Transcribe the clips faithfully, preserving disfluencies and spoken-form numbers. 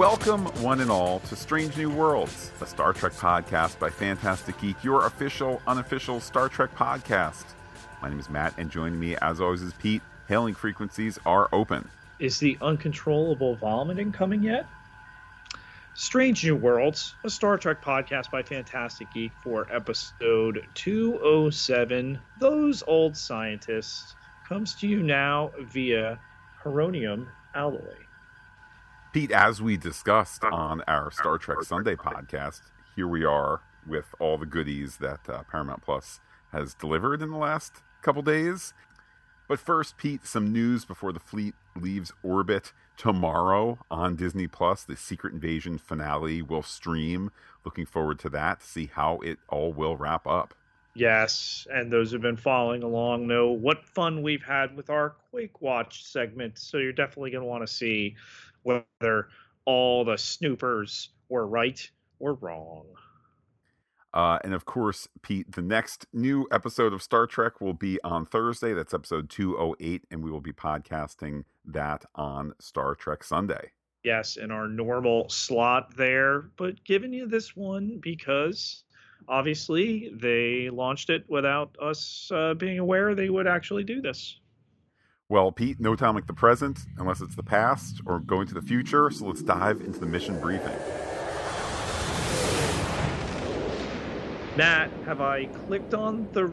Welcome, one and all, to Strange New Worlds, a Star Trek podcast by Fantastic Geek, your official, unofficial Star Trek podcast. My name is Matt, and joining me, as always, is Pete. Hailing frequencies are open. Is the uncontrollable vomiting coming yet? Strange New Worlds, a Star Trek podcast by Fantastic Geek for episode two oh seven, Those Old Scientists, comes to you now via Heronium Alloy. Pete, as we discussed on our Star Trek Sunday podcast, here we are with all the goodies that uh, Paramount Plus has delivered in the last couple days. But first, Pete, some news before the fleet leaves orbit. Tomorrow on Disney Plus, the Secret Invasion finale will stream. Looking forward to that, to see how it all will wrap up. Yes, and those who've been following along know what fun we've had with our Quake Watch segment, so you're definitely going to want to see whether all the snoopers were right or wrong. Uh, and of course, Pete, the next new episode of Star Trek will be on Thursday. That's episode two oh eight, and we will be podcasting that on Star Trek Sunday. Yes, in our normal slot there, but giving you this one because obviously they launched it without us uh, being aware they would actually do this. Well, Pete, no time like the present, unless it's the past or going to the future. So let's dive into the mission briefing. Matt, have I clicked on the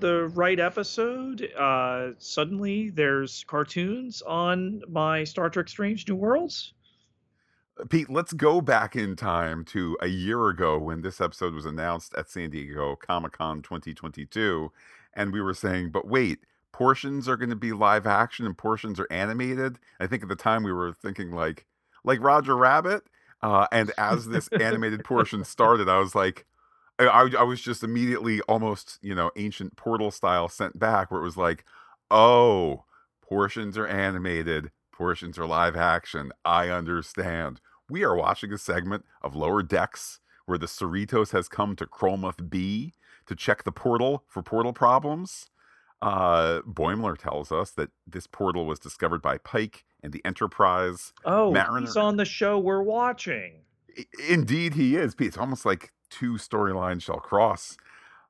the right episode? Uh, suddenly there's cartoons on my Star Trek Strange New Worlds. Pete, let's go back in time to a year ago when this episode was announced at San Diego Comic-Con twenty twenty-two. And we were saying, but wait, portions are going to be live action and portions are animated. I think at the time we were thinking like, like Roger Rabbit. Uh, and as this animated portion started, I was like, I, I was just immediately almost, you know, ancient portal style sent back where it was like, oh, portions are animated, portions are live action. I understand. We are watching a segment of Lower Decks where the Cerritos has come to Krolmuth B to check the portal for portal problems. Uh, Boimler tells us that this portal was discovered by Pike and the Enterprise. Oh, Mariner. He's on the show we're watching. Indeed he is. It's almost like two storylines shall cross.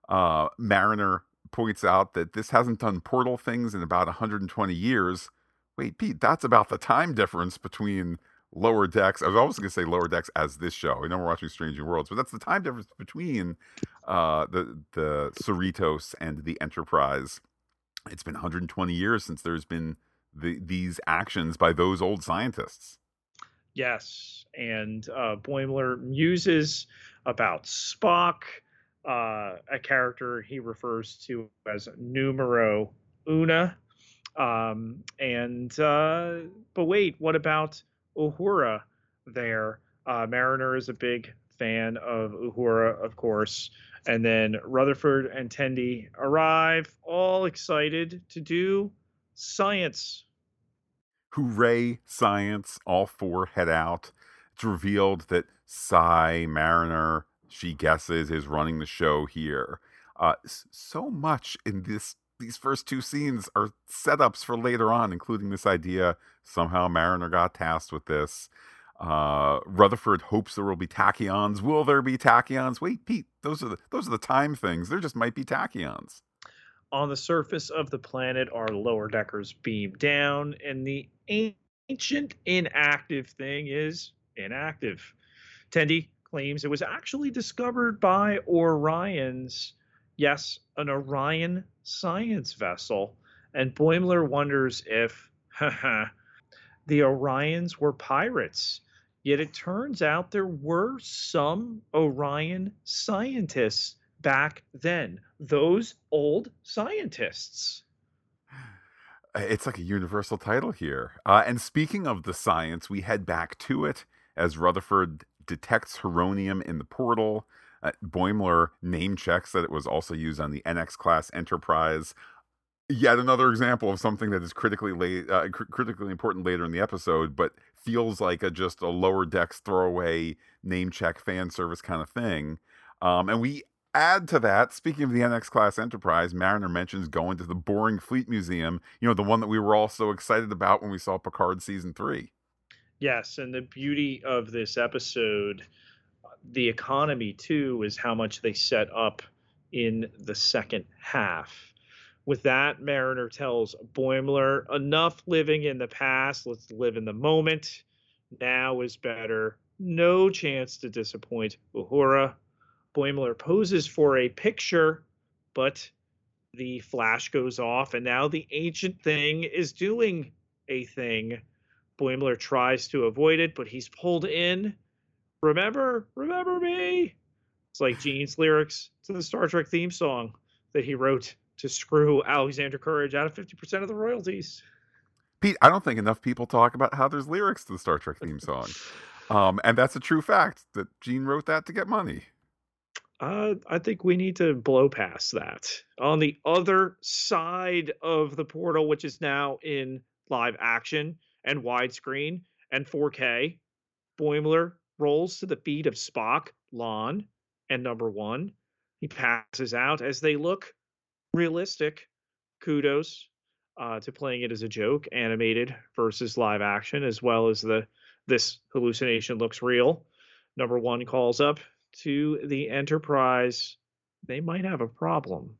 Uh, Mariner points out that this hasn't done portal things in about one hundred twenty years. Wait, Pete, that's about the time difference between Lower Decks. I was always going to say Lower Decks as this show. I know we're watching Strange New Worlds, but that's the time difference between uh, the, the Cerritos and the Enterprise. It's been one hundred twenty years since there's been the, these actions by those old scientists. Yes, and uh, Boimler muses about Spock, uh, a character he refers to as Numero Una. Um, and uh, but wait, what about Uhura there? Uh, Mariner is a big fan of Uhura, of course. And then Rutherford and Tendi arrive, all excited to do science. Hooray, science. All four head out. It's revealed that Cy Mariner, she guesses, is running the show here. Uh, so much in this these first two scenes are setups for later on, including this idea somehow Mariner got tasked with this. Uh, Rutherford hopes there will be tachyons. Will there be tachyons? Wait, Pete, those are the, those are the time things. There just might be tachyons. On the surface of the planet, our lower deckers beam down, and the ancient inactive thing is inactive. Tendi claims it was actually discovered by Orions. Yes, an Orion science vessel. And Boimler wonders if the Orions were pirates. Yet it turns out there were some Orion scientists back then, those old scientists. It's like a universal title here. Uh, and speaking of the science, we head back to it as Rutherford detects heronium in the portal. Uh, Boimler name checks that it was also used on the N X class Enterprise. Yet another example of something that is critically late, uh, cr- critically important later in the episode, but feels like a just a Lower Decks throwaway name check fan service kind of thing. Um, and we add to that, speaking of the N X class Enterprise, Mariner mentions going to the boring Fleet Museum, you know, the one that we were all so excited about when we saw Picard season three. Yes, and the beauty of this episode, the economy too, is how much they set up in the second half. With that, Mariner tells Boimler, enough living in the past, let's live in the moment. Now is better. No chance to disappoint Uhura. Boimler poses for a picture, but the flash goes off, and now the ancient thing is doing a thing. Boimler tries to avoid it, but he's pulled in. Remember, remember me. It's like Gene's lyrics to the Star Trek theme song that he wrote to screw Alexander Courage out of fifty percent of the royalties. Pete, I don't think enough people talk about how there's lyrics to the Star Trek theme song. um, and that's a true fact that Gene wrote that to get money. Uh, I think we need to blow past that. On the other side of the portal, which is now in live action and widescreen and four K, Boimler rolls to the feet of Spock, La'an, and Number One. He passes out as they look realistic. Kudos uh, to playing it as a joke, animated versus live action, as well as the this hallucination looks real. Number One calls up to the Enterprise. They might have a problem.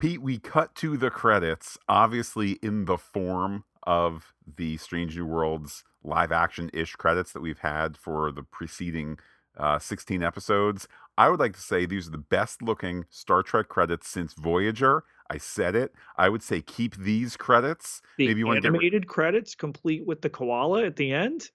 Pete, we cut to the credits, obviously in the form of the Strange New Worlds live action-ish credits that we've had for the preceding uh, sixteen episodes. I would like to say these are the best looking Star Trek credits since Voyager. I said it. I would say keep these credits. The maybe animated were... credits complete with the koala at the end?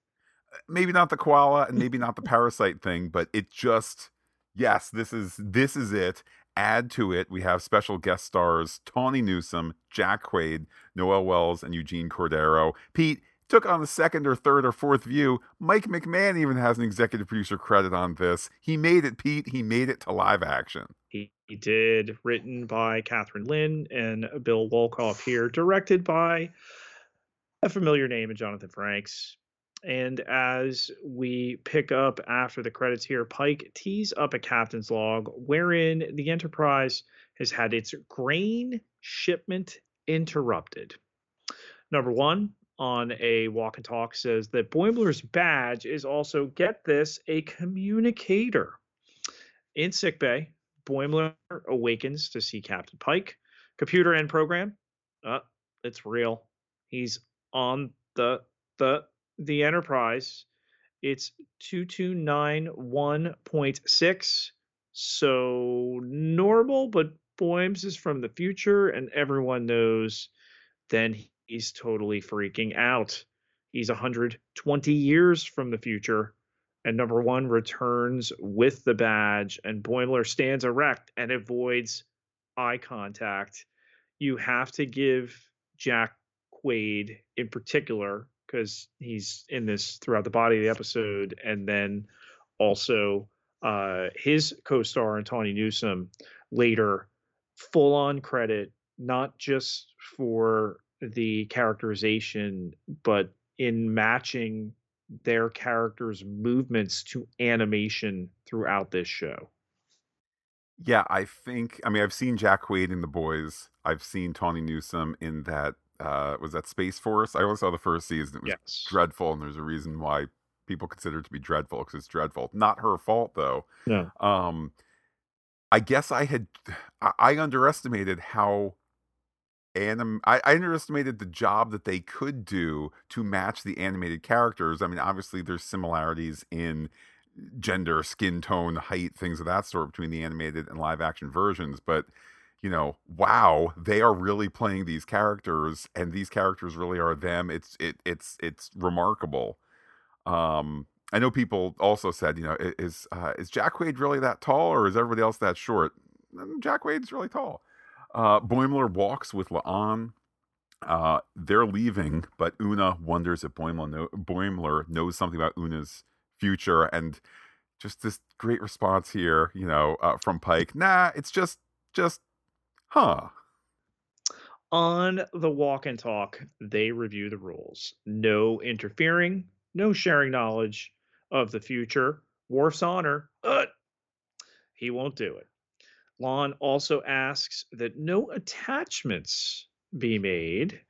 Maybe not the koala and maybe not the parasite thing, but it just, yes, this is this is it. Add to it, we have special guest stars Tawny Newsom, Jack Quaid, Noel Wells, and Eugene Cordero. Pete, took on the second or third or fourth view. Mike McMahon even has an executive producer credit on this. He made it, Pete. He made it to live action. He, he did. Written by Catherine Lynn and Bill Wolkoff here. Directed by a familiar name in Jonathan Frakes. And as we pick up after the credits here, Pike tees up a captain's log wherein the Enterprise has had its grain shipment interrupted. Number One, on a walk and talk, says that Boimler's badge is also, get this, a communicator. In sickbay, Boimler awakens to see Captain Pike. Computer and program. Uh, it's real. He's on the the... The Enterprise. It's two two nine one point six, so normal, but Boims is from the future, and everyone knows then he's totally freaking out. He's one hundred twenty years from the future, and Number One returns with the badge, and Boimler stands erect and avoids eye contact. You have to give Jack Quaid in particular, because he's in this throughout the body of the episode, and then also uh, his co-star and Tawny Newsom later, full-on credit, not just for the characterization, but in matching their characters' movements to animation throughout this show. Yeah, I think, I mean, I've seen Jack Quaid in The Boys. I've seen Tawny Newsom in that Uh, was that Space Force? I only saw the first season. It was yes. dreadful, and there's a reason why people consider it to be dreadful, because it's dreadful. Not her fault, though. No. Um, I guess I had... I, I underestimated how... Anim- I, I underestimated the job that they could do to match the animated characters. I mean, obviously, there's similarities in gender, skin tone, height, things of that sort between the animated and live-action versions, but... You know, wow, they are really playing these characters, and these characters really are them. It's it it's it's remarkable. Um, I know people also said, you know, is uh, is Jack Quaid really that tall, or is everybody else that short? Jack Quaid's really tall. Uh, Boimler walks with La'an. Uh, they're leaving, but Una wonders if Boimler know, Boimler knows something about Una's future, and just this great response here, you know, uh, from Pike. Nah, it's just just. Huh. On the walk and talk, they review the rules. No interfering, no sharing knowledge of the future. Worf's honor, uh, he won't do it. La'an also asks that no attachments be made.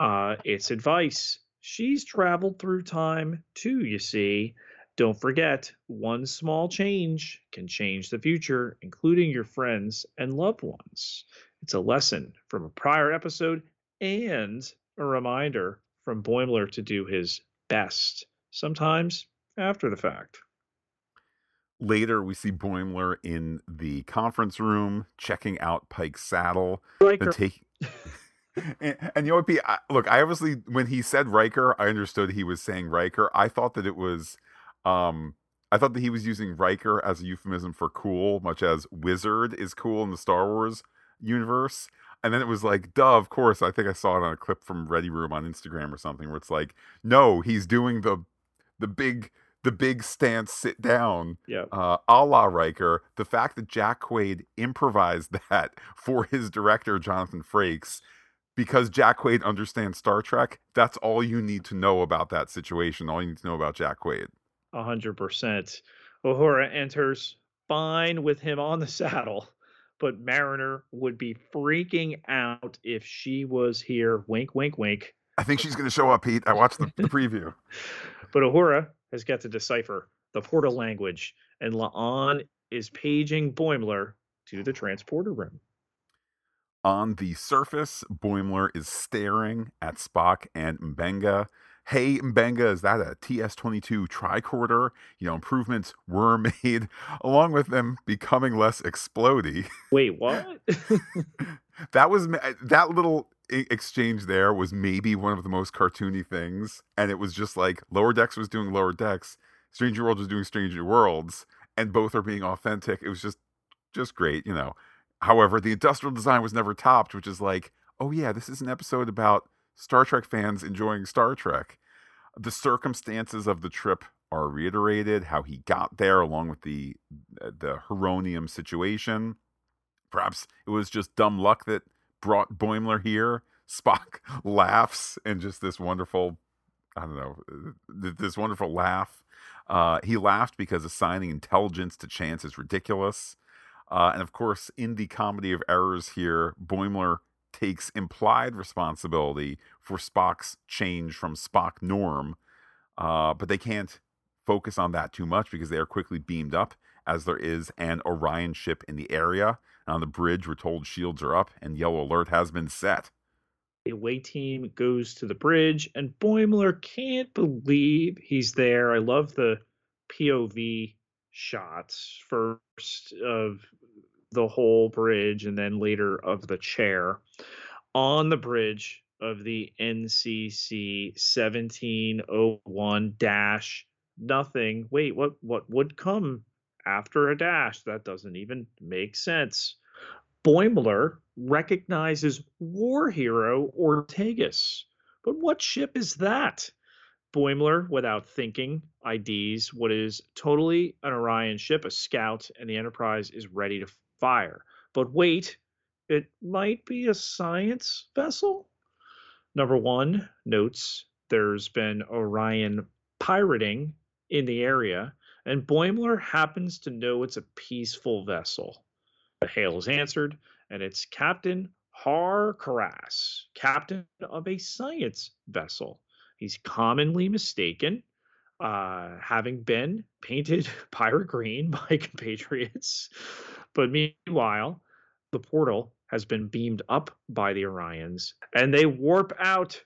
Uh, it's advice. She's traveled through time too, you see. Don't forget, one small change can change the future, including your friends and loved ones. It's a lesson from a prior episode and a reminder from Boimler to do his best, sometimes after the fact. Later, we see Boimler in the conference room, checking out Pike's saddle. Riker. And take... And, and you know what, P, I, look, I obviously, when he said Riker, I understood he was saying Riker. I thought that it was, um, I thought that he was using Riker as a euphemism for cool, much as wizard is cool in the Star Wars universe. And then it was like, duh, of course. I think I saw it on a clip from Ready Room on Instagram or something where it's like, no, he's doing the, the big... The big stance sit down, yeah. uh, a la Riker. The fact that Jack Quaid improvised that for his director, Jonathan Frakes, because Jack Quaid understands Star Trek, that's all you need to know about that situation. All you need to know about Jack Quaid. A hundred percent. Uhura enters fine with him on the saddle, but Mariner would be freaking out if she was here. Wink, wink, wink. I think she's going to show up, Pete. I watched the, the preview. But Uhura has got to decipher the portal language, and La'an is paging Boimler to the transporter room. On the surface, Boimler is staring at Spock and M'Benga. Hey, M'Benga, is that a T S twenty-two tricorder? You know, improvements were made, along with them becoming less explodey. Wait, what? That was that little... exchange there was maybe one of the most cartoony things, and it was just like Lower Decks was doing Lower Decks, Strange New Worlds was doing Strange New Worlds, and both are being authentic. It was just just great, you know. However, the industrial design was never topped, which is like, oh yeah, this is an episode about Star Trek fans enjoying Star Trek. The circumstances of the trip are reiterated, how he got there along with the the Heronium situation. Perhaps it was just dumb luck that brought Boimler here. Spock laughs, and just this wonderful, I don't know, this wonderful laugh. Uh, he laughed because assigning intelligence to chance is ridiculous. Uh, and of course, in the comedy of errors here, Boimler takes implied responsibility for Spock's change from Spock norm. Uh, but they can't focus on that too much because they are quickly beamed up, as there is an Orion ship in the area. On the bridge, we're told shields are up and yellow alert has been set. The away team goes to the bridge, and Boimler can't believe he's there. I love the P O V shots first of the whole bridge and then later of the chair. On the bridge of the N C C seventeen oh one dash nothing. Wait, what, what would come after a dash? That doesn't even make sense. Boimler recognizes war hero Ortegas. But what ship is that? Boimler, without thinking, I Ds what is totally an Orion ship, a scout, and the Enterprise is ready to fire. But wait, it might be a science vessel? Number One notes there's been Orion pirating in the area, and Boimler happens to know it's a peaceful vessel. The hail is answered, and it's Captain Har Karas, captain of a science vessel. He's commonly mistaken, uh, having been painted pirate green by compatriots. But meanwhile, the portal has been beamed up by the Orions, and they warp out.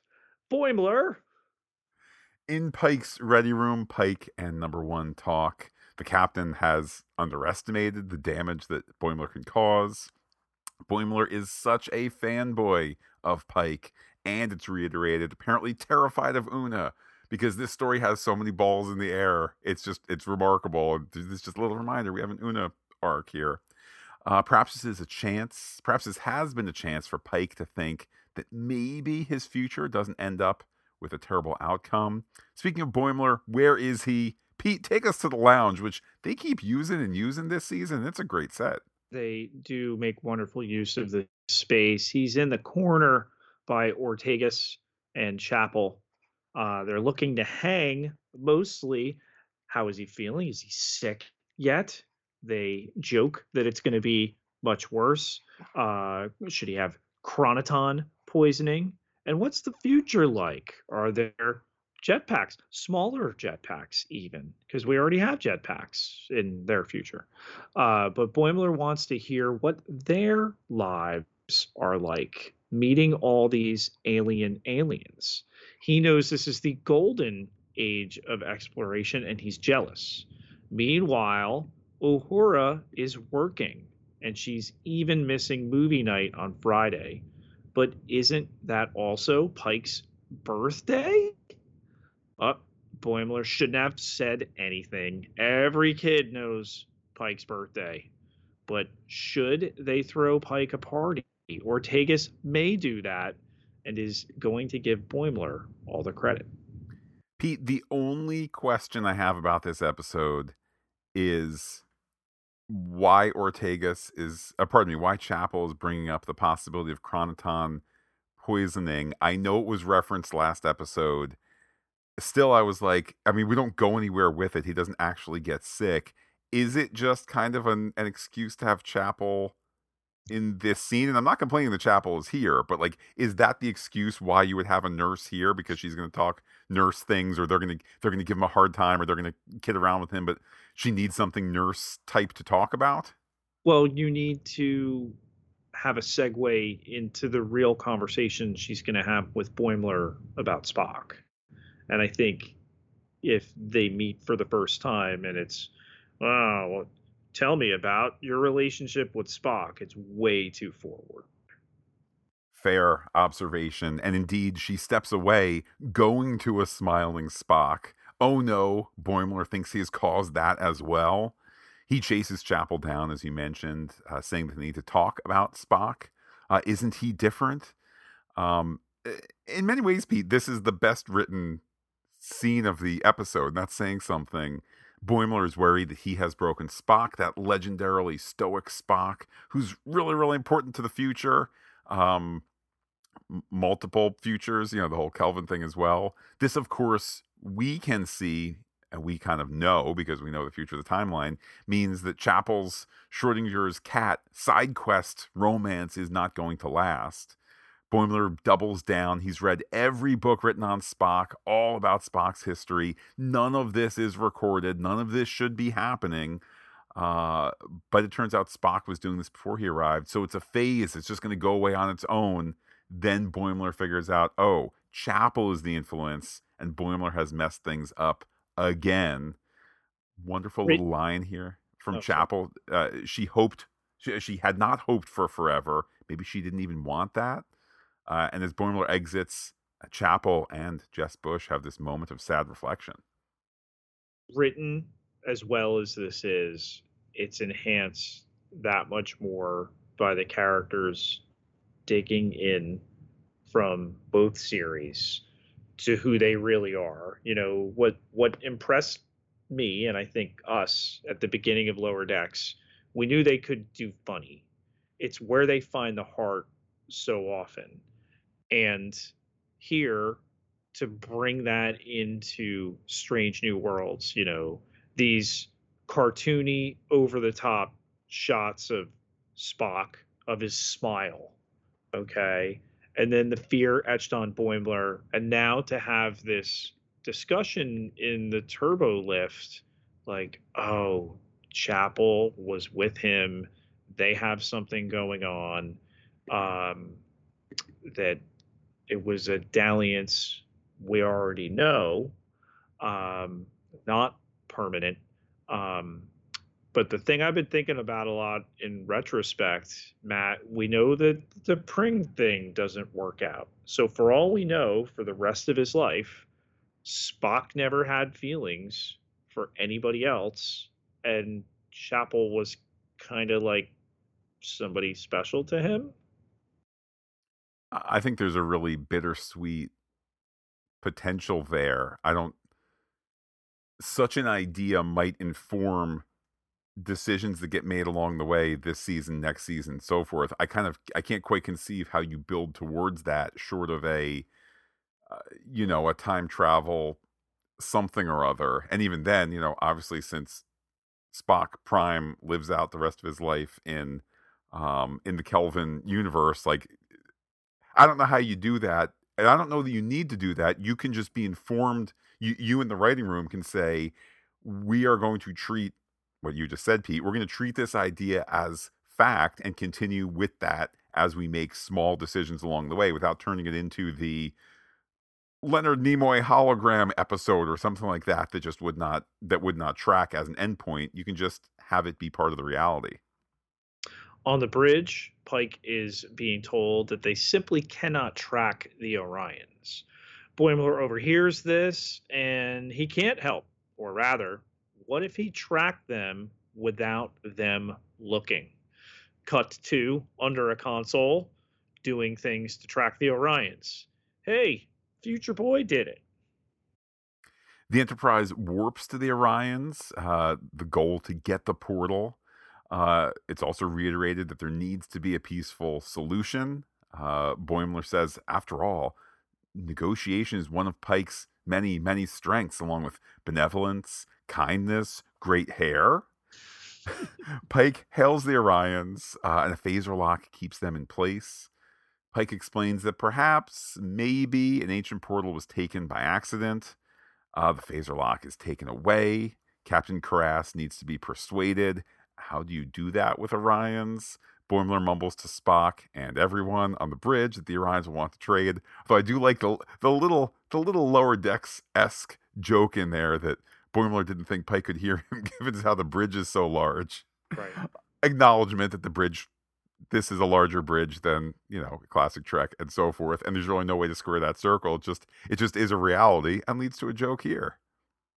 Boimler! In Pike's ready room, Pike and Number One talk. The captain has underestimated the damage that Boimler can cause. Boimler is such a fanboy of Pike, and it's reiterated, apparently terrified of Una, because this story has so many balls in the air. It's just, it's remarkable. It's just a little reminder, we have an Una arc here. Uh, perhaps this is a chance, perhaps this has been a chance for Pike to think that maybe his future doesn't end up with a terrible outcome. Speaking of Boimler, where is he? Pete, take us to the lounge, which they keep using and using this season. It's a great set. They do make wonderful use of the space. He's in the corner by Ortegas and Chapel. Uh, they're looking to hang, mostly. How is he feeling? Is he sick yet? They joke that it's going to be much worse. Uh, should he have chroniton poisoning? And what's the future like? Are there jetpacks, smaller jetpacks even, because we already have jetpacks in their future. Uh, but Boimler wants to hear what their lives are like, meeting all these alien aliens. He knows this is the golden age of exploration, and he's jealous. Meanwhile, Uhura is working, and she's even missing movie night on Friday. But isn't that also Pike's birthday? Uh, Boimler shouldn't have said anything. Every kid knows Pike's birthday. But should they throw Pike a party? Ortegas may do that and is going to give Boimler all the credit. Pete, the only question I have about this episode is why Ortegas is, uh, pardon me, why Chapel is bringing up the possibility of Chronoton poisoning. I know it was referenced last episode. Still, I was like, I mean, we don't go anywhere with it. He doesn't actually get sick. Is it just kind of an, an excuse to have Chapel in this scene? And I'm not complaining that Chapel is here, but like, is that the excuse why you would have a nurse here? Because she's going to talk nurse things, or they're going to, they're going to give him a hard time, or they're going to kid around with him, but she needs something nurse type to talk about. Well, you need to have a segue into the real conversation she's going to have with Boimler about Spock. And I think if they meet for the first time and it's, oh, well, tell me about your relationship with Spock, it's way too forward. Fair observation. And indeed, she steps away, going to a smiling Spock. Oh no, Boimler thinks he has caused that as well. He chases Chapel down, as you mentioned, uh, saying they need to talk about Spock. Uh, isn't he different? Um, in many ways, Pete, this is the best written scene of the episode. That's saying something. Boimler is worried that he has broken Spock, that legendarily stoic Spock, who's really, really important to the future. Um, m- multiple futures, you know, the whole Kelvin thing as well. This, of course, we can see, and we kind of know, because we know the future of the timeline, means that Chapel's Schrodinger's cat side quest romance is not going to last. Boimler doubles down. He's read every book written on Spock, all about Spock's history. None of this is recorded. None of this should be happening. Uh, but it turns out Spock was doing this before he arrived. So it's a phase. It's just going to go away on its own. Then Boimler figures out, oh, Chapel is the influence, and Boimler has messed things up again. Wonderful Wait. little line here from oh, Chapel. Uh, she hoped, she, she had not hoped for forever. Maybe she didn't even want that. Uh, and as Boimler exits, Chapel and Jess Bush have this moment of sad reflection. Written as well as this is, it's enhanced that much more by the characters digging in from both series to who they really are. You know, what what impressed me, and I think us, at the beginning of Lower Decks, we knew they could do funny. It's where they find the heart so often. And here, to bring that into Strange New Worlds, you know, these cartoony, over-the-top shots of Spock, of his smile, okay? And then the fear etched on Boimler. And now to have this discussion in the turbo lift, like, oh, Chapel was with him. They have something going on. Um, that it was a dalliance we already know, um, not permanent. Um, but the thing I've been thinking about a lot in retrospect, Matt, we know that the Pring thing doesn't work out. So for all we know, for the rest of his life, Spock never had feelings for anybody else. And Chapel was kind of like somebody special to him. I think there's a really bittersweet potential there. I don't. Such an idea might inform decisions that get made along the way this season, next season, so forth. I kind of I can't quite conceive how you build towards that short of a, uh, you know, a time travel something or other. And even then, you know, obviously since Spock Prime lives out the rest of his life in, um, in the Kelvin universe, like. I don't know how you do that And I don't know that you need to do that. You can just be informed. You, you in the writing room can say, we are going to treat what you just said, Pete. We're going to treat this idea as fact and continue with that as we make small decisions along the way, without turning it into the Leonard Nimoy hologram episode or something like that, that just would not, that would not track as an endpoint. You can just have it be part of the reality. On the bridge, Pike is being told that they simply cannot track the Orions. Boimler overhears this, and he can't help. Or rather, what if he tracked them without them looking? Cut to under a console, doing things to track the Orions. Hey, Future Boy did it. The Enterprise warps to the Orions, uh, the goal to get the portal. Uh, it's also reiterated that there needs to be a peaceful solution. Uh, Boimler says, after all, negotiation is one of Pike's many, many strengths, along with benevolence, kindness, great hair. Pike hails the Orions, uh, and a phaser lock keeps them in place. Pike explains that perhaps, maybe, an ancient portal was taken by accident. Uh, the phaser lock is taken away. Captain Carass needs to be persuaded. How do you do that with Orions? Boimler mumbles to Spock and everyone on the bridge that the Orions will want to trade. Though I do like the the little the little Lower Decks-esque joke in there that Boimler didn't think Pike could hear him, given how the bridge is so large. Right. Acknowledgement that the bridge, this is a larger bridge than, you know, classic Trek and so forth. And there's really no way to square that circle. It just it just is a reality and leads to a joke here.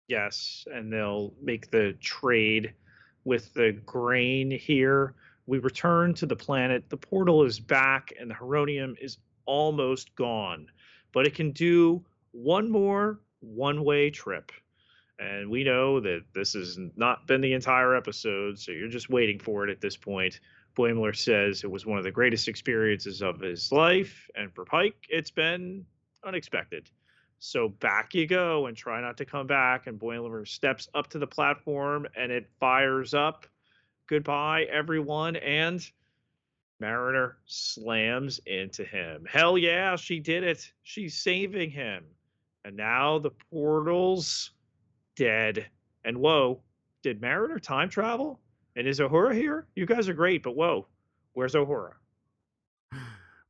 Yes, and they'll make the trade with the grain here. We return to the planet. The portal is back, and the Heronium is almost gone. But it can do one more one-way trip. And we know that this has not been the entire episode, so you're just waiting for it at this point. Boimler says it was one of the greatest experiences of his life, and for Pike, it's been unexpected. So back you go, and try not to come back. And Boimler steps up to the platform, and it fires up. Goodbye, everyone, and Mariner slams into him. Hell yeah, she did it. She's saving him. And now the portal's dead. And whoa, did Mariner time travel? And is Uhura here? You guys are great, but whoa, where's Uhura?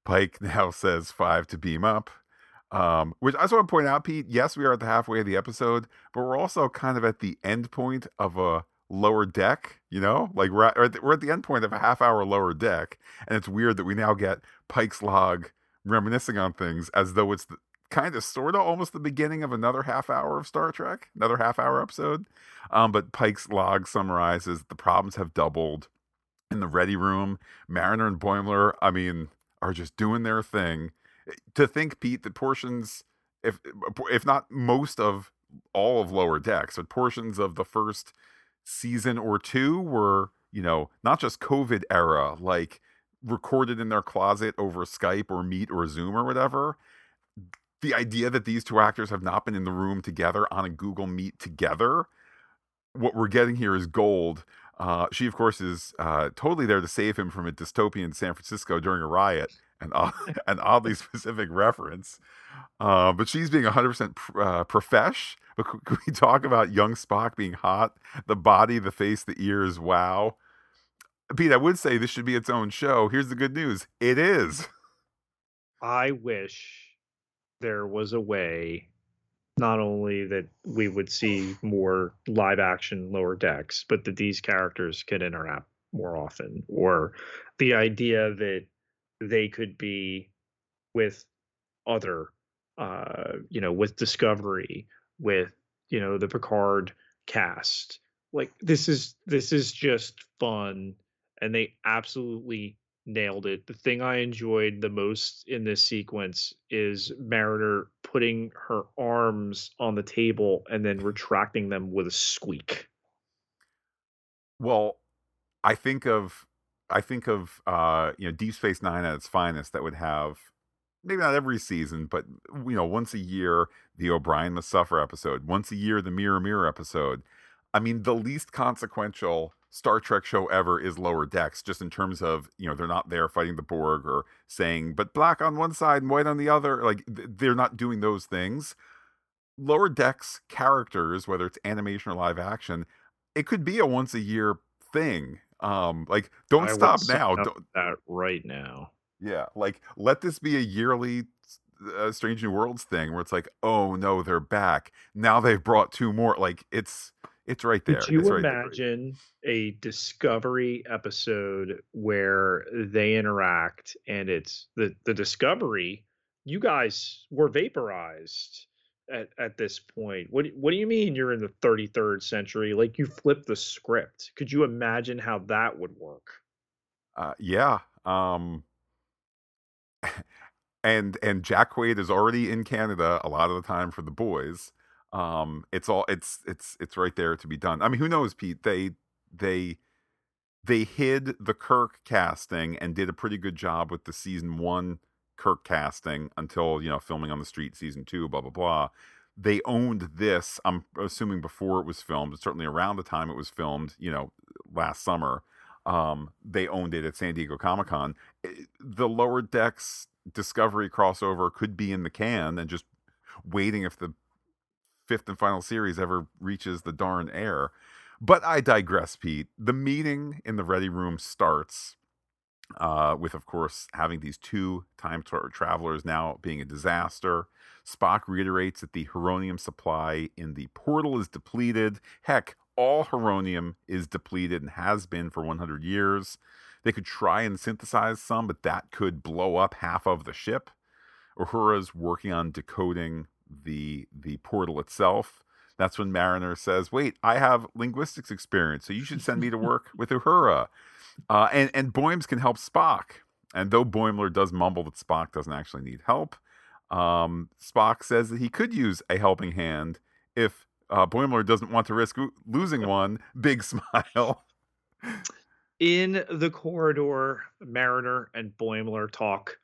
Pike now says five to beam up. Um, which I just want to point out, Pete, yes, we are at the halfway of the episode, but we're also kind of at the end point of a Lower Deck, you know, like we're at, the, we're at the end point of a half hour Lower Deck, and it's weird that we now get Pike's log reminiscing on things as though it's the, kind of sort of almost the beginning of another half hour of Star Trek, another half hour episode. Um, but Pike's log summarizes the problems have doubled in the Ready Room. Mariner and Boimler, I mean, are just doing their thing. To think, Pete, that portions, if if not most of all of Lower Decks, but portions of the first season or two were, you know, not just COVID era, like recorded in their closet over Skype or Meet or Zoom or whatever. The idea that these two actors have not been in the room together on a Google Meet together, what we're getting here is gold. Uh, she, of course, is uh, totally there to save him from a dystopian San Francisco during a riot, an, an oddly specific reference. Uh, but she's being one hundred percent pr- uh, profesh. But can we talk about young Spock being hot? The body, the face, the ears, wow. Pete, I would say this should be its own show. Here's the good news. It is. I wish there was a way, not only that we would see more live action Lower Decks, but that these characters could interact more often. Or the idea that they could be with other, uh, you know, with Discovery, with, you know, the Picard cast. Like, this is this is just fun, and they absolutely nailed it. The thing I enjoyed the most in this sequence is Mariner putting her arms on the table and then retracting them with a squeak. Well, I think of I think of uh, you know, Deep Space Nine at its finest, that would have, maybe not every season, but, you know, once a year, the O'Brien Must Suffer episode. Once a year, the Mirror Mirror episode. I mean, the least consequential Star Trek show ever is Lower Decks, just in terms of, you know, they're not there fighting the Borg or saying, but black on one side and white on the other. Like, they're not doing those things. Lower Decks characters, whether it's animation or live action, it could be a once a year thing. Um, like, don't I stop now. Don't... that right now. Yeah. Like, let this be a yearly uh, Strange New Worlds thing where it's like, oh no, they're back. Now they've brought two more. Like, it's, It's right there. Could you it's right imagine there. A Discovery episode where they interact and it's the, the Discovery, you guys were vaporized at, at this point. What, what do you mean you're in the thirty-third century? Like, you flipped the script. Could you imagine how that would work? Uh, yeah. Um, and, and Jack Quaid is already in Canada a lot of the time for The Boys. Um, it's all it's it's it's right there to be done. I mean, who knows, Pete? They they they hid the Kirk casting and did a pretty good job with the season one Kirk casting until, you know, filming on the street season two, blah blah blah. They owned this, I'm assuming, before it was filmed, certainly around the time it was filmed, you know, last summer. Um, they owned it at San Diego Comic-Con. The Lower Decks Discovery crossover could be in the can and just waiting if the fifth and final series ever reaches the darn air. But I digress, Pete. The meeting in the Ready Room starts uh, with, of course, having these two time tra- travelers now being a disaster. Spock reiterates that the Heronium supply in the portal is depleted. Heck, all Heronium is depleted and has been for one hundred years. They could try and synthesize some, but that could blow up half of the ship. Uhura's working on decoding the the portal itself. That's when Mariner says, wait, I have linguistics experience, so you should send me to work with Uhura. Uh, and, and Boims can help Spock. And though Boimler does mumble that Spock doesn't actually need help, um, Spock says that he could use a helping hand if uh, Boimler doesn't want to risk o- losing one. Big smile. In the corridor, Mariner and Boimler talk.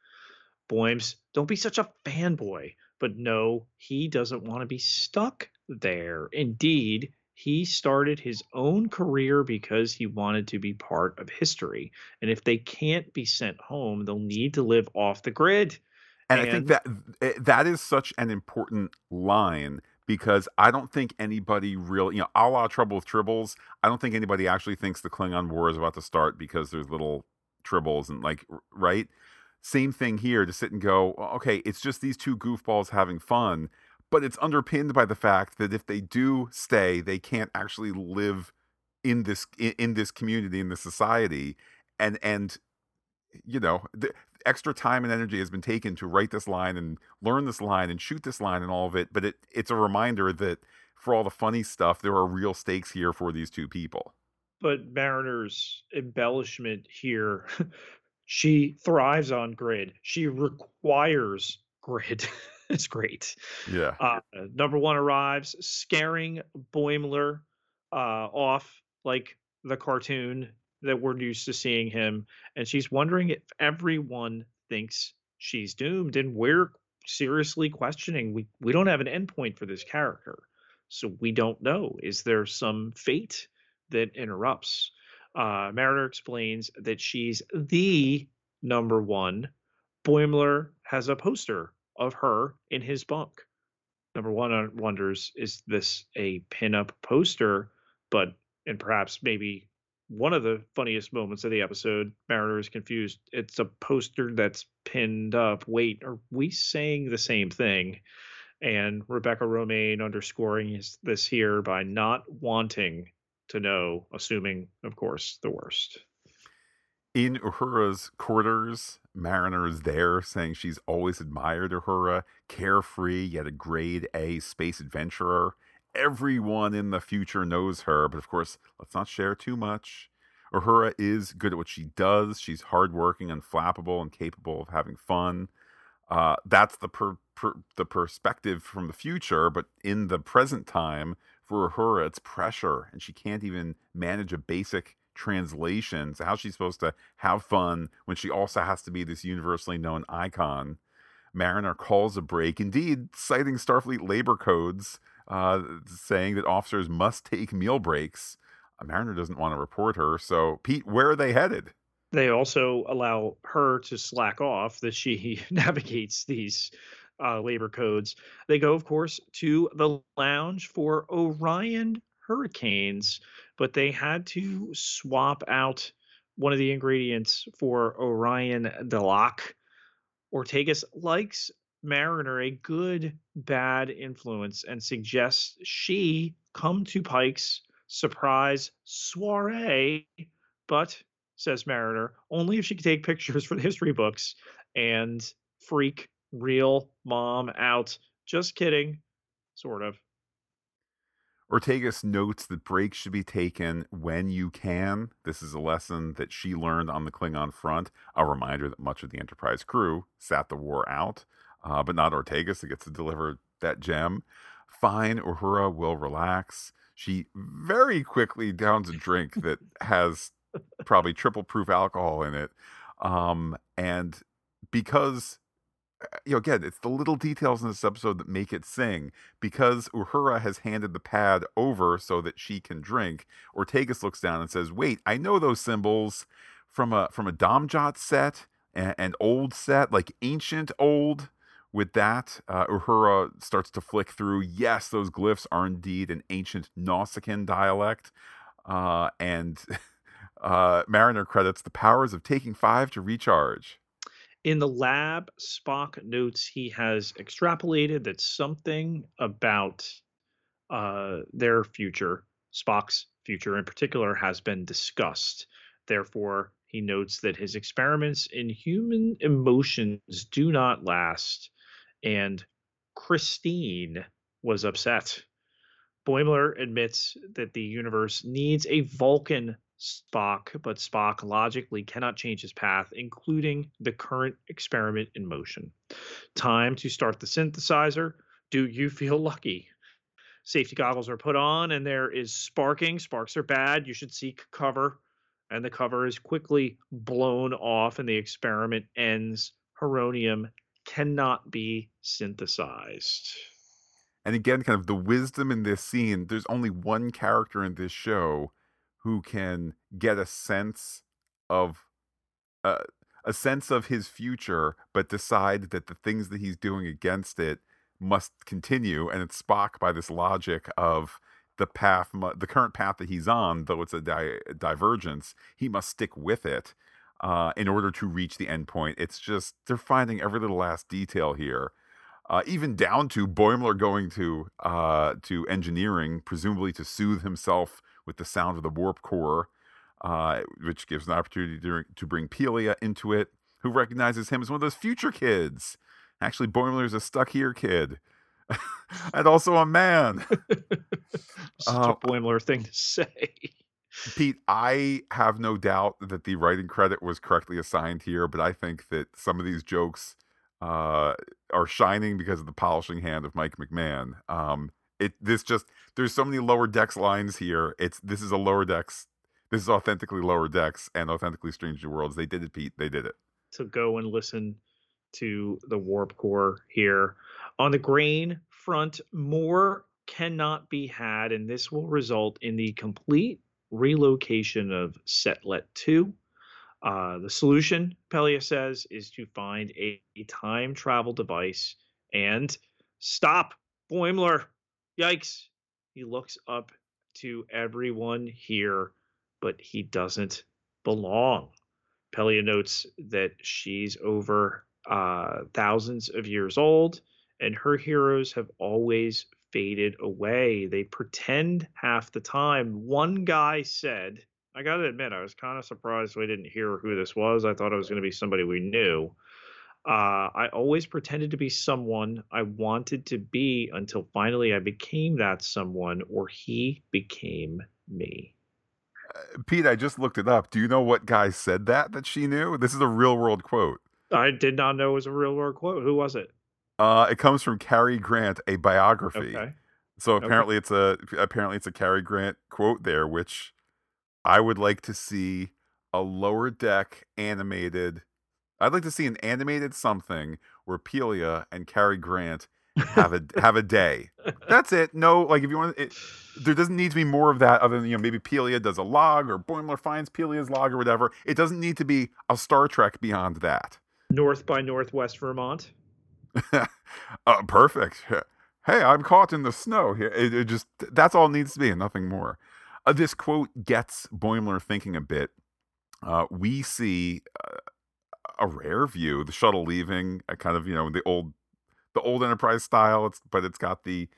Boims, don't be such a fanboy. But no, he doesn't want to be stuck there. Indeed, he started his own career because he wanted to be part of history. And if they can't be sent home, they'll need to live off the grid. And, and I think that that is such an important line, because I don't think anybody really, you know, a la Trouble with Tribbles, I don't think anybody actually thinks the Klingon War is about to start because there's little Tribbles and, like, right? Same thing here, to sit and go, okay, it's just these two goofballs having fun, but it's underpinned by the fact that if they do stay, they can't actually live in this in this community, in this society. And, and you know, the extra time and energy has been taken to write this line and learn this line and shoot this line and all of it. But it it's a reminder that for all the funny stuff, there are real stakes here for these two people. But Mariner's embellishment here... She thrives on grid. She requires grid. It's great. Yeah. Uh, number one arrives, scaring Boimler uh, off like the cartoon that we're used to seeing him. And she's wondering if everyone thinks she's doomed. And we're seriously questioning. We, we don't have an endpoint for this character. So we don't know. Is there some fate that interrupts? Uh, Mariner explains that she's the number one. Boimler has a poster of her in his bunk. Number one wonders, is this a pinup poster? But, and perhaps maybe one of the funniest moments of the episode, Mariner is confused. It's a poster that's pinned up. Wait, are we saying the same thing? And Rebecca Romaine underscoring this here by not wanting to know, assuming, of course, the worst. In Uhura's quarters, Mariner is there, saying she's always admired Uhura, carefree, yet a grade A space adventurer. Everyone in the future knows her, but of course, let's not share too much. Uhura is good at what she does. She's hardworking, unflappable, and capable of having fun. Uh, that's the per, per, the perspective from the future, but in the present time, for Uhura, it's pressure, and she can't even manage a basic translation. So how's she supposed to have fun when she also has to be this universally known icon? Mariner calls a break, indeed, citing Starfleet labor codes, uh, saying that officers must take meal breaks. Mariner doesn't want to report her. So, Pete, where are they headed? They also allow her to slack off that she navigates these uh, labor codes. They go, of course, to the lounge for Orion hurricanes, but they had to swap out one of the ingredients for Orion Delac. Ortegas likes Mariner, a good bad influence, and suggests she come to Pike's surprise soiree, but, says Mariner, only if she could take pictures for the history books and freak real mom out. Just kidding, sort of. Ortegas notes that breaks should be taken when you can. This is a lesson that she learned on the Klingon front, a reminder that much of the Enterprise crew sat the war out, uh, but not Ortegas that gets to deliver that gem. Fine, Uhura will relax. She very quickly downs a drink that has probably triple proof alcohol in it. Um, and because, you know, again, it's the little details in this episode that make it sing. Because Uhura has handed the pad over so that she can drink, Ortegas looks down and says, wait, I know those symbols from a from a Domjot set, an, an old set, like ancient old. With that, uh, Uhura starts to flick through. Yes, those glyphs are indeed an ancient Nausicaan dialect. Uh, and uh, Mariner credits the powers of taking five to recharge. In the lab, Spock notes he has extrapolated that something about uh, their future, Spock's future in particular, has been discussed. Therefore, he notes that his experiments in human emotions do not last. And Christine was upset. Boimler admits that the universe needs a Vulcan Spock, but Spock logically cannot change his path, including the current experiment in motion. Time to start the synthesizer. Do you feel lucky? Safety goggles are put on, and there is sparking. Sparks are bad. You should seek cover. And the cover is quickly blown off, and the experiment ends. Heronium cannot be synthesized. And again, kind of the wisdom in this scene, there's only one character in this show who can get a sense of uh, a sense of his future, but decide that the things that he's doing against it must continue. And it's Spock, by this logic of the path, the current path that he's on, though it's a di- divergence, he must stick with it. Uh, in order to reach the end point. It's just, they're finding every little last detail here, uh, even down to Boimler going to uh, to engineering, presumably to soothe himself with the sound of the warp core, uh, which gives an opportunity to, to bring Pelia into it, who recognizes him as one of those future kids. Actually, Boimler's a stuck-here kid. And also a man. Such uh, a Boimler thing to say. Pete, I have no doubt that the writing credit was correctly assigned here, but I think that some of these jokes uh, are shining because of the polishing hand of Mike McMahon. Um, it this just there's so many Lower Decks lines here. It's this is a Lower Decks. This is authentically Lower Decks and authentically Strange New Worlds. They did it, Pete. They did it. So go and listen to the warp core here. On the grain front, more cannot be had, and this will result in the complete relocation of Setlet two. Uh, the solution, Pelia says, is to find a, a time travel device and stop Boimler. Yikes. He looks up to everyone here, but he doesn't belong. Pelia notes that she's over uh, thousands of years old, and her heroes have always faded away. They pretend half the time. One guy said, I gotta admit, I was kind of surprised we didn't hear who this was. I thought it was going to be somebody we knew. Uh, I always pretended to be someone I wanted to be until finally I became that someone, or he became me. Uh, Pete, I just looked it up. Do you know what guy said that that she knew? This is a real world quote. I did not know it was a real world quote. Who was it? Uh, it comes from Cary Grant, a biography. Okay. So apparently, okay. it's a apparently it's a Cary Grant quote there, which I would like to see a Lower Deck animated. I'd like to see an animated something where Pelia and Cary Grant have a have a day. That's it. No, like if you want, it, there doesn't need to be more of that. Other than, you know, maybe Pelia does a log, or Boimler finds Pelia's log, or whatever. It doesn't need to be a Star Trek beyond that. North by Northwest Vermont. uh, perfect. Hey, I'm caught in the snow here. It, it just that's all it needs to be, and nothing more. Uh, this quote gets Boimler thinking a bit. Uh, we see uh, a rare view: the shuttle leaving, a kind of you know the old. The old Enterprise style, it's, but it's got the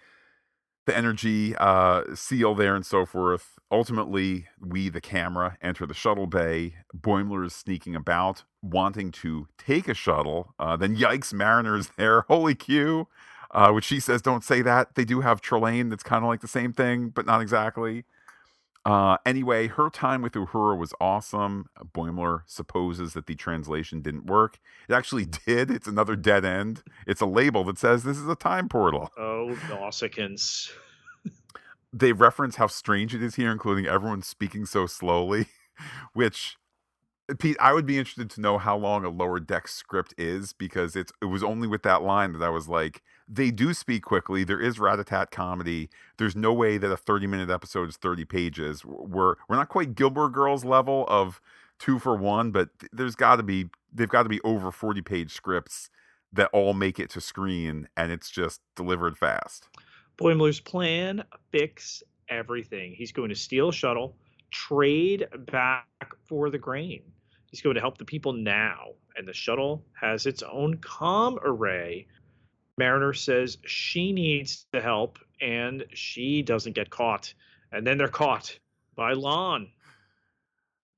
the energy uh, seal there and so forth. Ultimately, we, the camera, enter the shuttle bay. Boimler is sneaking about, wanting to take a shuttle. Uh, then, yikes, Mariner is there. Holy Q, uh, which she says, don't say that. They do have Trelane that's kind of like the same thing, but not exactly. Uh, anyway, her time with Uhura was awesome. Boimler supposes that the translation didn't work. It actually did. It's another dead end. It's a label that says this is a time portal. Oh, nauseacans. They reference how strange it is here, including everyone speaking so slowly, which, Pete, I would be interested to know how long a Lower Decks script is, because it's it was only with that line that I was like, they do speak quickly. There is rat-a-tat comedy. There's no way that a thirty-minute episode is thirty pages. We're we're not quite Gilmore Girls level of two for one, but there's got to be they've got to be over forty-page scripts that all make it to screen, and it's just delivered fast. Boimler's plan: fix everything. He's going to steal a shuttle, trade back for the grain. He's going to help the people now, and the shuttle has its own comm array. Mariner says she needs the help, and she doesn't get caught. And then they're caught by La'an.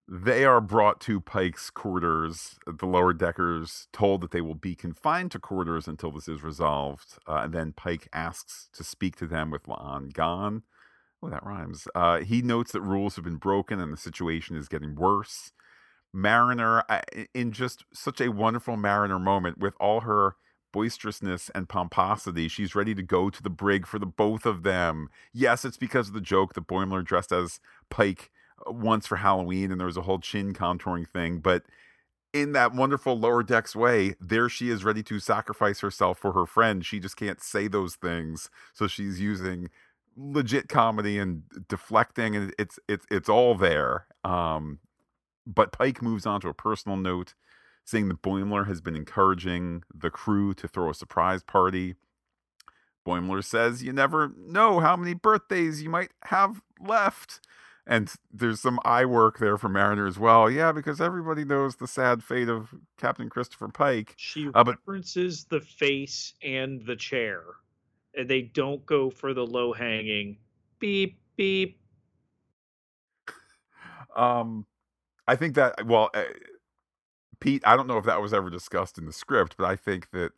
They are brought to Pike's quarters. The Lower Deckers told that they will be confined to quarters until this is resolved. Uh, and then Pike asks to speak to them with La'an gone. Oh, that rhymes. Uh, he notes that rules have been broken and the situation is getting worse. Mariner, in just such a wonderful Mariner moment, with all her boisterousness and pomposity, she's ready to go to the brig for the both of them. Yes, it's because of the joke that Boimler dressed as Pike once for Halloween, and there was a whole chin contouring thing, but in that wonderful Lower Decks way, there she is, ready to sacrifice herself for her friend. She just can't say those things, so she's using legit comedy and deflecting, and it's it's it's all there. Um but Pike moves on to a personal note, saying that Boimler has been encouraging the crew to throw a surprise party. Boimler says, you never know how many birthdays you might have left. And there's some eye work there for Mariner as well. Yeah, because everybody knows the sad fate of Captain Christopher Pike. She uh, but- references the face and the chair. And they don't go for the low-hanging. Beep, beep. um, I think that, well... Uh, Pete, I don't know if that was ever discussed in the script, but I think that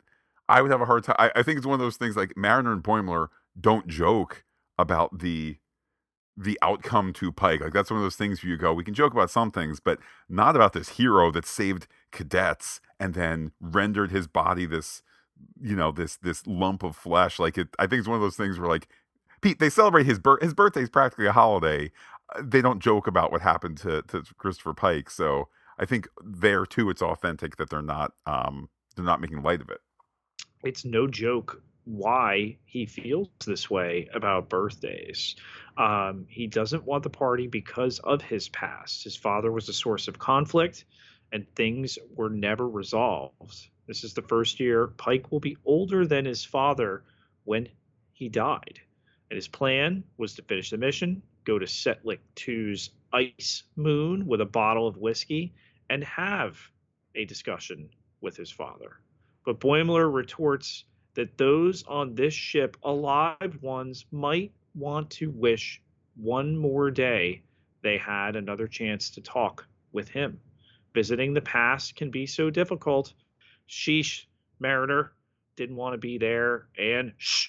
I would have a hard time. I, I think it's one of those things, like Mariner and Boimler don't joke about the the outcome to Pike. Like, that's one of those things where you go, we can joke about some things, but not about this hero that saved cadets and then rendered his body this, you know, this this lump of flesh. Like, it, I think it's one of those things where, like, Pete, they celebrate his birth. His birthday is practically a holiday. They don't joke about what happened to to Christopher Pike. So I think there too, it's authentic that they're not um, they're not making light of it. It's no joke why he feels this way about birthdays. Um, he doesn't want the party because of his past. His father was a source of conflict, and things were never resolved. This is the first year Pike will be older than his father when he died, and his plan was to finish the mission, go to Setlik two's ice moon with a bottle of whiskey, and have a discussion with his father. But Boimler retorts that those on this ship, alive ones, might want to wish one more day they had another chance to talk with him. Visiting the past can be so difficult. Sheesh, Mariner didn't want to be there, and shh.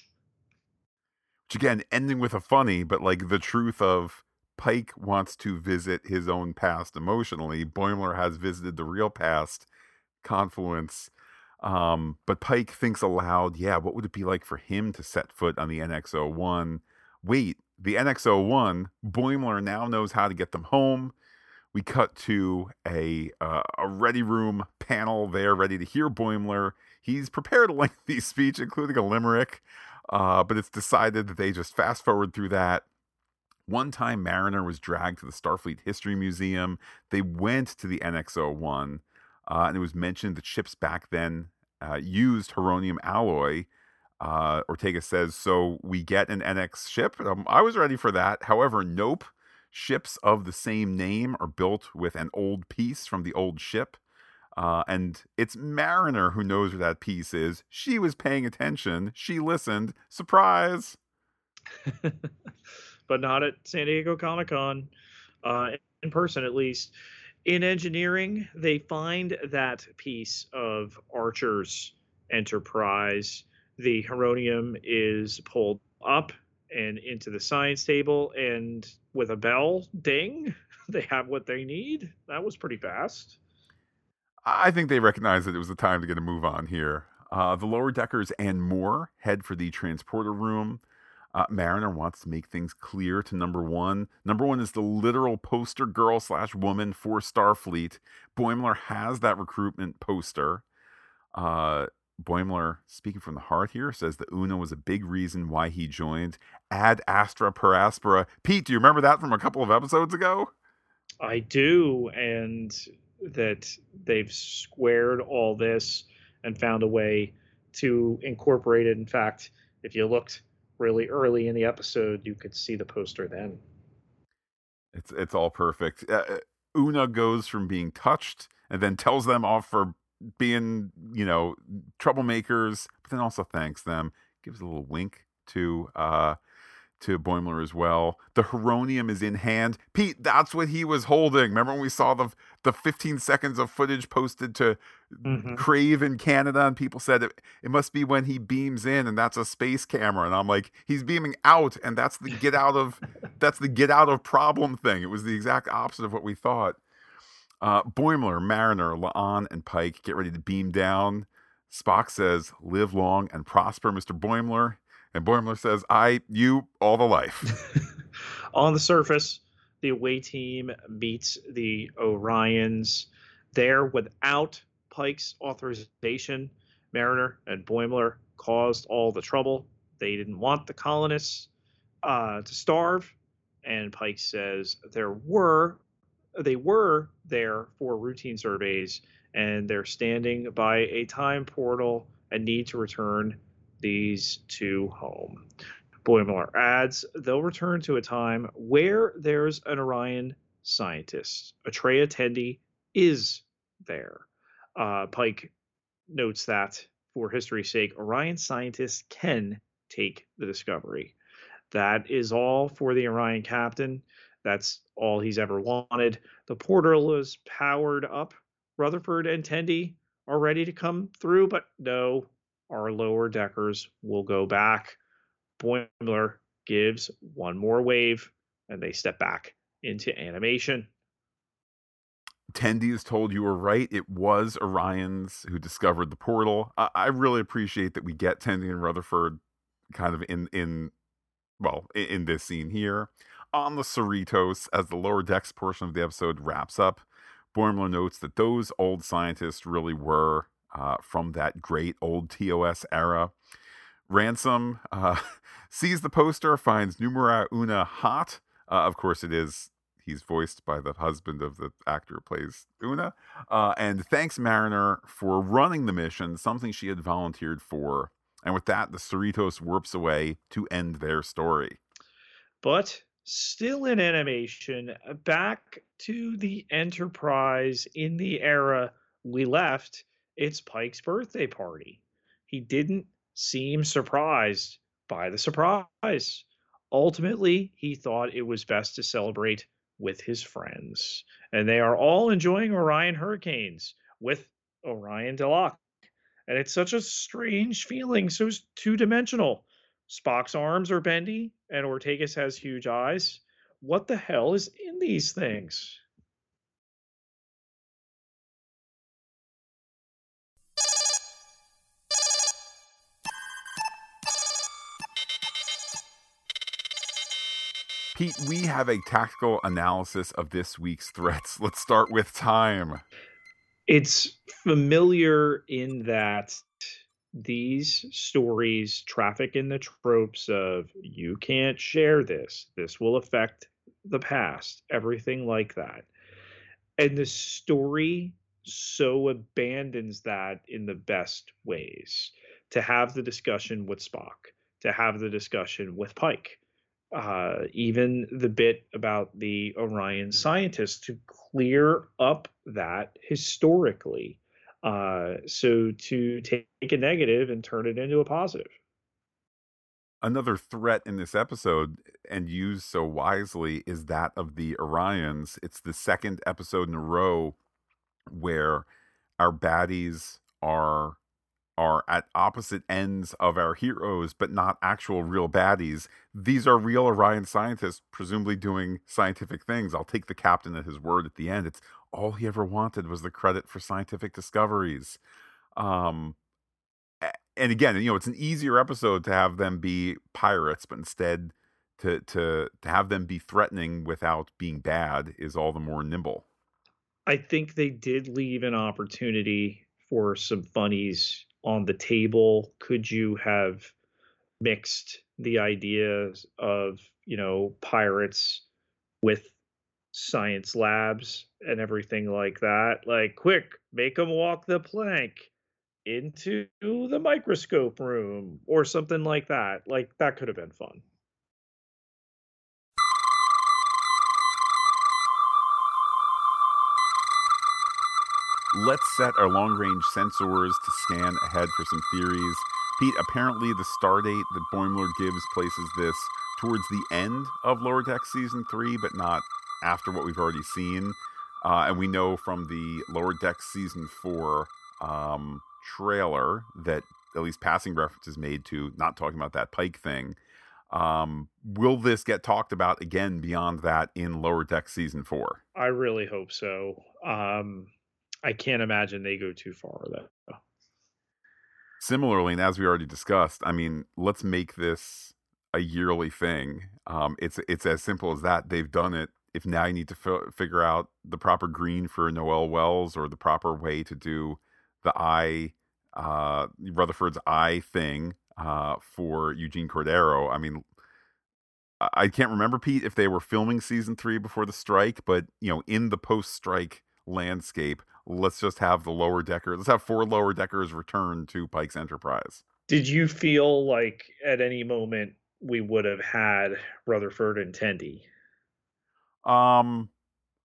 Which, again, ending with a funny, but like the truth of Pike wants to visit his own past emotionally. Boimler has visited the real past, confluence. Um, but Pike thinks aloud, yeah, what would it be like for him to set foot on the N X oh one? Wait, the N X oh one, Boimler now knows how to get them home. we cut to a uh, a Ready Room panel. They're ready to hear Boimler. He's prepared a lengthy speech, including a limerick, uh, but it's decided that they just fast forward through that. One time, Mariner was dragged to the Starfleet History Museum. They went to the N X oh one, uh, and it was mentioned that ships back then uh, used heronium alloy. Uh, Ortega says, so we get an N X ship. Um, I was ready for that. However, nope. Ships of the same name are built with an old piece from the old ship. Uh, and it's Mariner who knows where that piece is. She was paying attention. She listened. Surprise! But not at San Diego Comic-Con, uh, in person at least. In engineering, they find that piece of Archer's Enterprise. The heronium is pulled up and into the science table, and with a bell ding, they have what they need. That was pretty fast. I think they recognized that it was the time to get a move on here. Uh, the lower deckers and more head for the transporter room. Uh, Mariner wants to make things clear to Number One. Number One is the literal poster girl slash woman for Starfleet. Boimler has that recruitment poster. Uh, Boimler, speaking from the heart here, says that Una was a big reason why he joined. Ad Astra per Aspera. Pete, do you remember that from a couple of episodes ago? I do, and that they've squared all this and found a way to incorporate it. In fact, if you looked really early in the episode, you could see the poster then. It's it's all perfect. Uh, Una goes from being touched and then tells them off for being, you know, troublemakers, but then also thanks them. Gives a little wink to uh, to Boimler as well. The heronium is in hand. Pete, that's what he was holding. Remember when we saw the the fifteen seconds of footage posted to mm-hmm. Crave in Canada, and people said it, it must be when he beams in, and that's a space camera. And I'm like, he's beaming out, and that's the get out of that's the get out of problem thing. It was the exact opposite of what we thought. Uh, Boimler, Mariner, La'an, and Pike get ready to beam down. Spock says, live long and prosper, Mister Boimler. And Boimler says, I, you, all the life. On the surface, the away team beats the Orions. There, without Pike's authorization, Mariner and Boimler caused all the trouble. They didn't want the colonists uh, to starve. And Pike says, there were... They were there for routine surveys, and they're standing by a time portal and need to return these two home. Boimler adds, they'll return to a time where there's an Orion scientist. Atreya Tendi is there. Uh, Pike notes that, for history's sake, Orion scientists can take the Discovery. That is all for the Orion captain. That's all he's ever wanted. The portal is powered up. Rutherford and Tendi are ready to come through, but no, our lower deckers will go back. Boimler gives one more wave, and they step back into animation. Tendi is told you were right. It was Orions who discovered the portal. I, I really appreciate that we get Tendi and Rutherford kind of in, in well, in, in this scene here. On the Cerritos, as the lower decks portion of the episode wraps up, Boimler notes that those old scientists really were uh, from that great old T O S era. Ransom uh, sees the poster, finds Numero Una hot. Uh, of course, it is. He's voiced by the husband of the actor who plays Una. Uh, and thanks Mariner for running the mission, something she had volunteered for. And with that, the Cerritos warps away to end their story. But... still in animation, back to the Enterprise in the era we left. It's Pike's birthday party. He didn't seem surprised by the surprise. Ultimately, he thought it was best to celebrate with his friends. And they are all enjoying Orion Hurricanes with Orion Delac. And it's such a strange feeling, so it's two-dimensional. Spock's arms are bendy, and Ortegas has huge eyes. What the hell is in these things? Pete, we have a tactical analysis of this week's threats. Let's start with time. It's familiar in that these stories traffic in the tropes of you can't share this. This will affect the past, everything like that. And the story so abandons that in the best ways. To have the discussion with Spock, to have the discussion with Pike, uh, even the bit about the Orion scientists, to clear up that historically. Uh, so to take a negative and turn it into a positive. Another threat in this episode, and used so wisely, is that of the Orions. It's the second episode in a row where our baddies are are at opposite ends of our heroes, but not actual real baddies. These are real Orion scientists, presumably doing scientific things. I'll take the captain at his word at the end. It's all he ever wanted was the credit for scientific discoveries. Um, and again, you know, it's an easier episode to have them be pirates, but instead to to to have them be threatening without being bad is all the more nimble. I think they did leave an opportunity for some funnies on the table. Could you have mixed the ideas of, you know, pirates with science labs and everything like that? Like, quick, make them walk the plank into the microscope room or something like that. Like, that could have been fun. Let's set our long-range sensors to scan ahead for some theories. Pete, apparently the stardate that Boimler gives places this towards the end of Lower Decks Season three, but not after what we've already seen. Uh, and we know from the Lower Decks Season four um, trailer that at least passing reference is made to not talking about that Pike thing. Um, will this get talked about again beyond that in Lower Decks Season four? I really hope so. Um... I can't imagine they go too far with that. Similarly, and as we already discussed, I mean, let's make this a yearly thing. Um, it's it's as simple as that. They've done it. If now you need to f- figure out the proper green for Noel Wells or the proper way to do the eye, uh, Rutherford's eye thing uh, for Eugene Cordero. I mean, I can't remember, Pete, if they were filming season three before the strike, but, you know, in the post-strike landscape, let's just have the lower decker. Let's have four lower deckers return to Pike's Enterprise. Did you feel like at any moment we would have had Rutherford and Tendi? Um,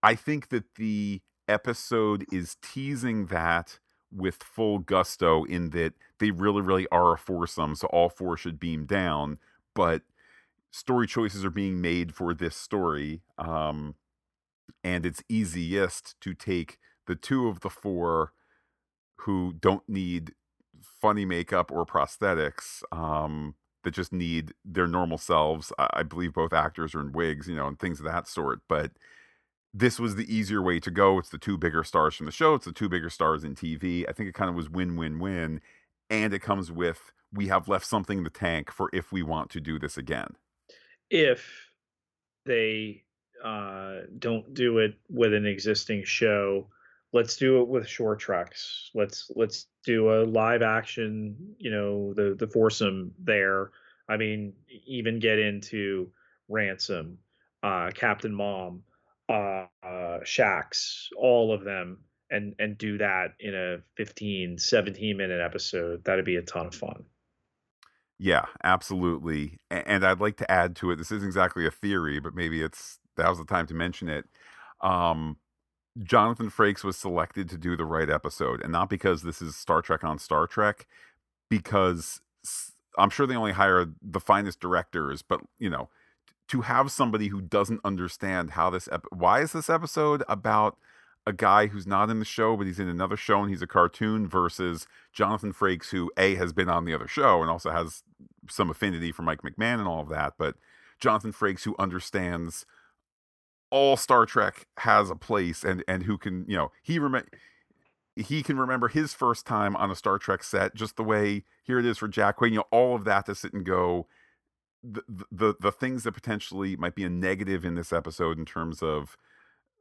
I think that the episode is teasing that with full gusto in that they really, really are a foursome. So all four should beam down, but story choices are being made for this story. Um, and it's easiest to take the two of the four who don't need funny makeup or prosthetics, um, that just need their normal selves. I, I believe both actors are in wigs, you know, and things of that sort. But this was the easier way to go. It's the two bigger stars from the show. It's the two bigger stars in T V. I think it kind of was win-win-win. And it comes with, we have left something in the tank for if we want to do this again. If they uh, don't do it with an existing show, let's do it with short tracks. Let's let's do a live action, you know, the, the foursome there. I mean, even get into Ransom, uh, Captain Mom, uh, uh, Shax, all of them, and, and do that in a fifteen, seventeen-minute episode. That'd be a ton of fun. Yeah, absolutely. And I'd like to add to it, this isn't exactly a theory, but maybe it's that was the time to mention it. Um Jonathan Frakes was selected to do the right episode, and not because this is Star Trek on Star Trek, because I'm sure they only hire the finest directors, but, you know, to have somebody who doesn't understand how this, ep- why is this episode about a guy who's not in the show, but he's in another show and he's a cartoon versus Jonathan Frakes, who A, has been on the other show and also has some affinity for Mike McMahon and all of that, but Jonathan Frakes, who understands all Star Trek has a place, and and who can, you know, he rem- he can remember his first time on a Star Trek set, just the way here it is for Jack Quaid, you know, all of that to sit and go, the, the the things that potentially might be a negative in this episode in terms of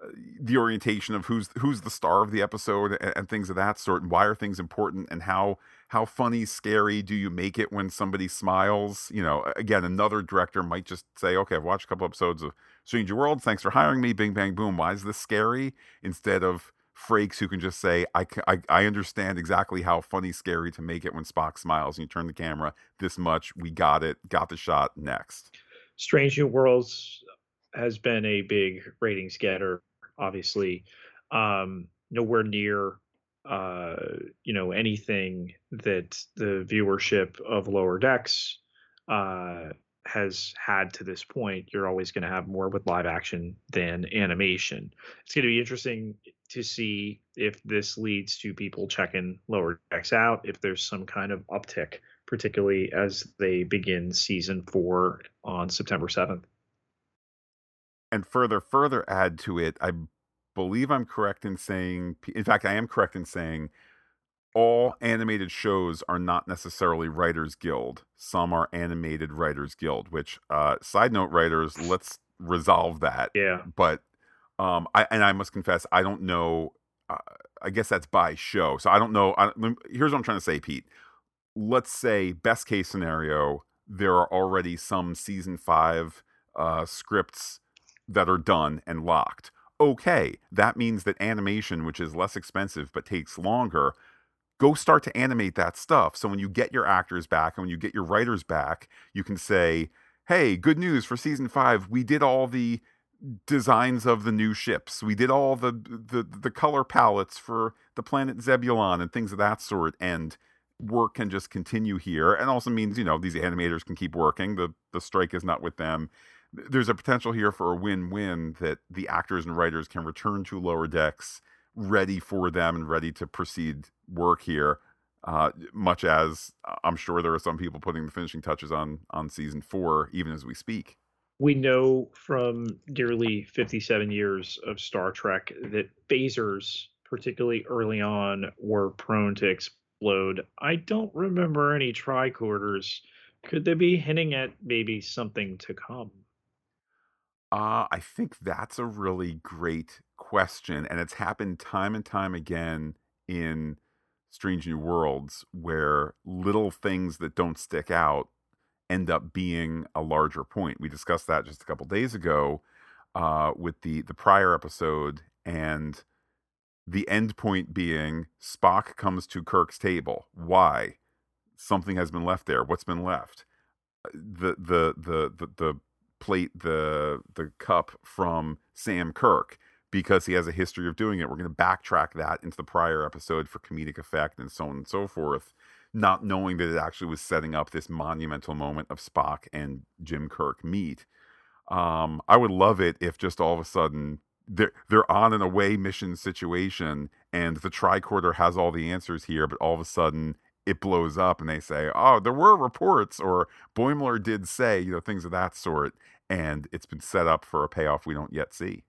uh, the orientation of who's who's the star of the episode and, and things of that sort, and why are things important, and how how funny, scary do you make it when somebody smiles? You know, again, another director might just say, okay, I've watched a couple episodes of Strange New Worlds, thanks for hiring me, bing, bang, boom, why is this scary? Instead of Frakes, who can just say, I, I, I understand exactly how funny, scary to make it when Spock smiles and you turn the camera this much, we got it, got the shot, next. Strange New Worlds has been a big ratings getter, obviously. Um, nowhere near, uh, you know, anything that the viewership of Lower Decks uh, has had to this point. You're always going to have more with live action than animation. It's going to be interesting to see if this leads to people checking Lower Decks out, if there's some kind of uptick, particularly as they begin season four on September seventh. And further, further add to it, I believe I'm correct in saying, in fact, I am correct in saying all animated shows are not necessarily Writers Guild. Some are animated Writers Guild, which, uh, side note, writers, let's resolve that. Yeah. But Um, I, and I must confess, I don't know, uh, I guess that's by show. So I don't know. I, here's what I'm trying to say, Pete. Let's say, best case scenario, there are already some season five uh, scripts that are done and locked. Okay, that means that animation, which is less expensive but takes longer, go start to animate that stuff. So when you get your actors back and when you get your writers back, you can say, hey, good news for season five, we did all the designs of the new ships, we did all the, the the color palettes for the planet Zebulon and things of that sort, and work can just continue here. And also means, you know, these animators can keep working, the the strike is not with them. There's a potential here for a win-win that the actors and writers can return to Lower Decks ready for them and ready to proceed work here, uh much as I'm sure there are some people putting the finishing touches on on season four even as we speak. We know from nearly fifty-seven years of Star Trek that phasers, particularly early on, were prone to explode. I don't remember any tricorders. Could they be hinting at maybe something to come? Uh, I think that's a really great question. And it's happened time and time again in Strange New Worlds, where little things that don't stick out end up being a larger point. We discussed that just a couple days ago uh, with the the prior episode, and the end point being Spock comes to Kirk's table. Why? Something has been left there. What's been left? The the the the, the plate, the the cup from Sam Kirk, because he has a history of doing it. We're going to backtrack that into the prior episode for comedic effect and so on and so forth, not knowing that it actually was setting up this monumental moment of Spock and Jim Kirk meet. Um, I would love it if just all of a sudden they're, they're on an away mission situation and the tricorder has all the answers here, but all of a sudden it blows up and they say, oh, there were reports, or Boimler did say, you know, things of that sort. And it's been set up for a payoff we don't yet see.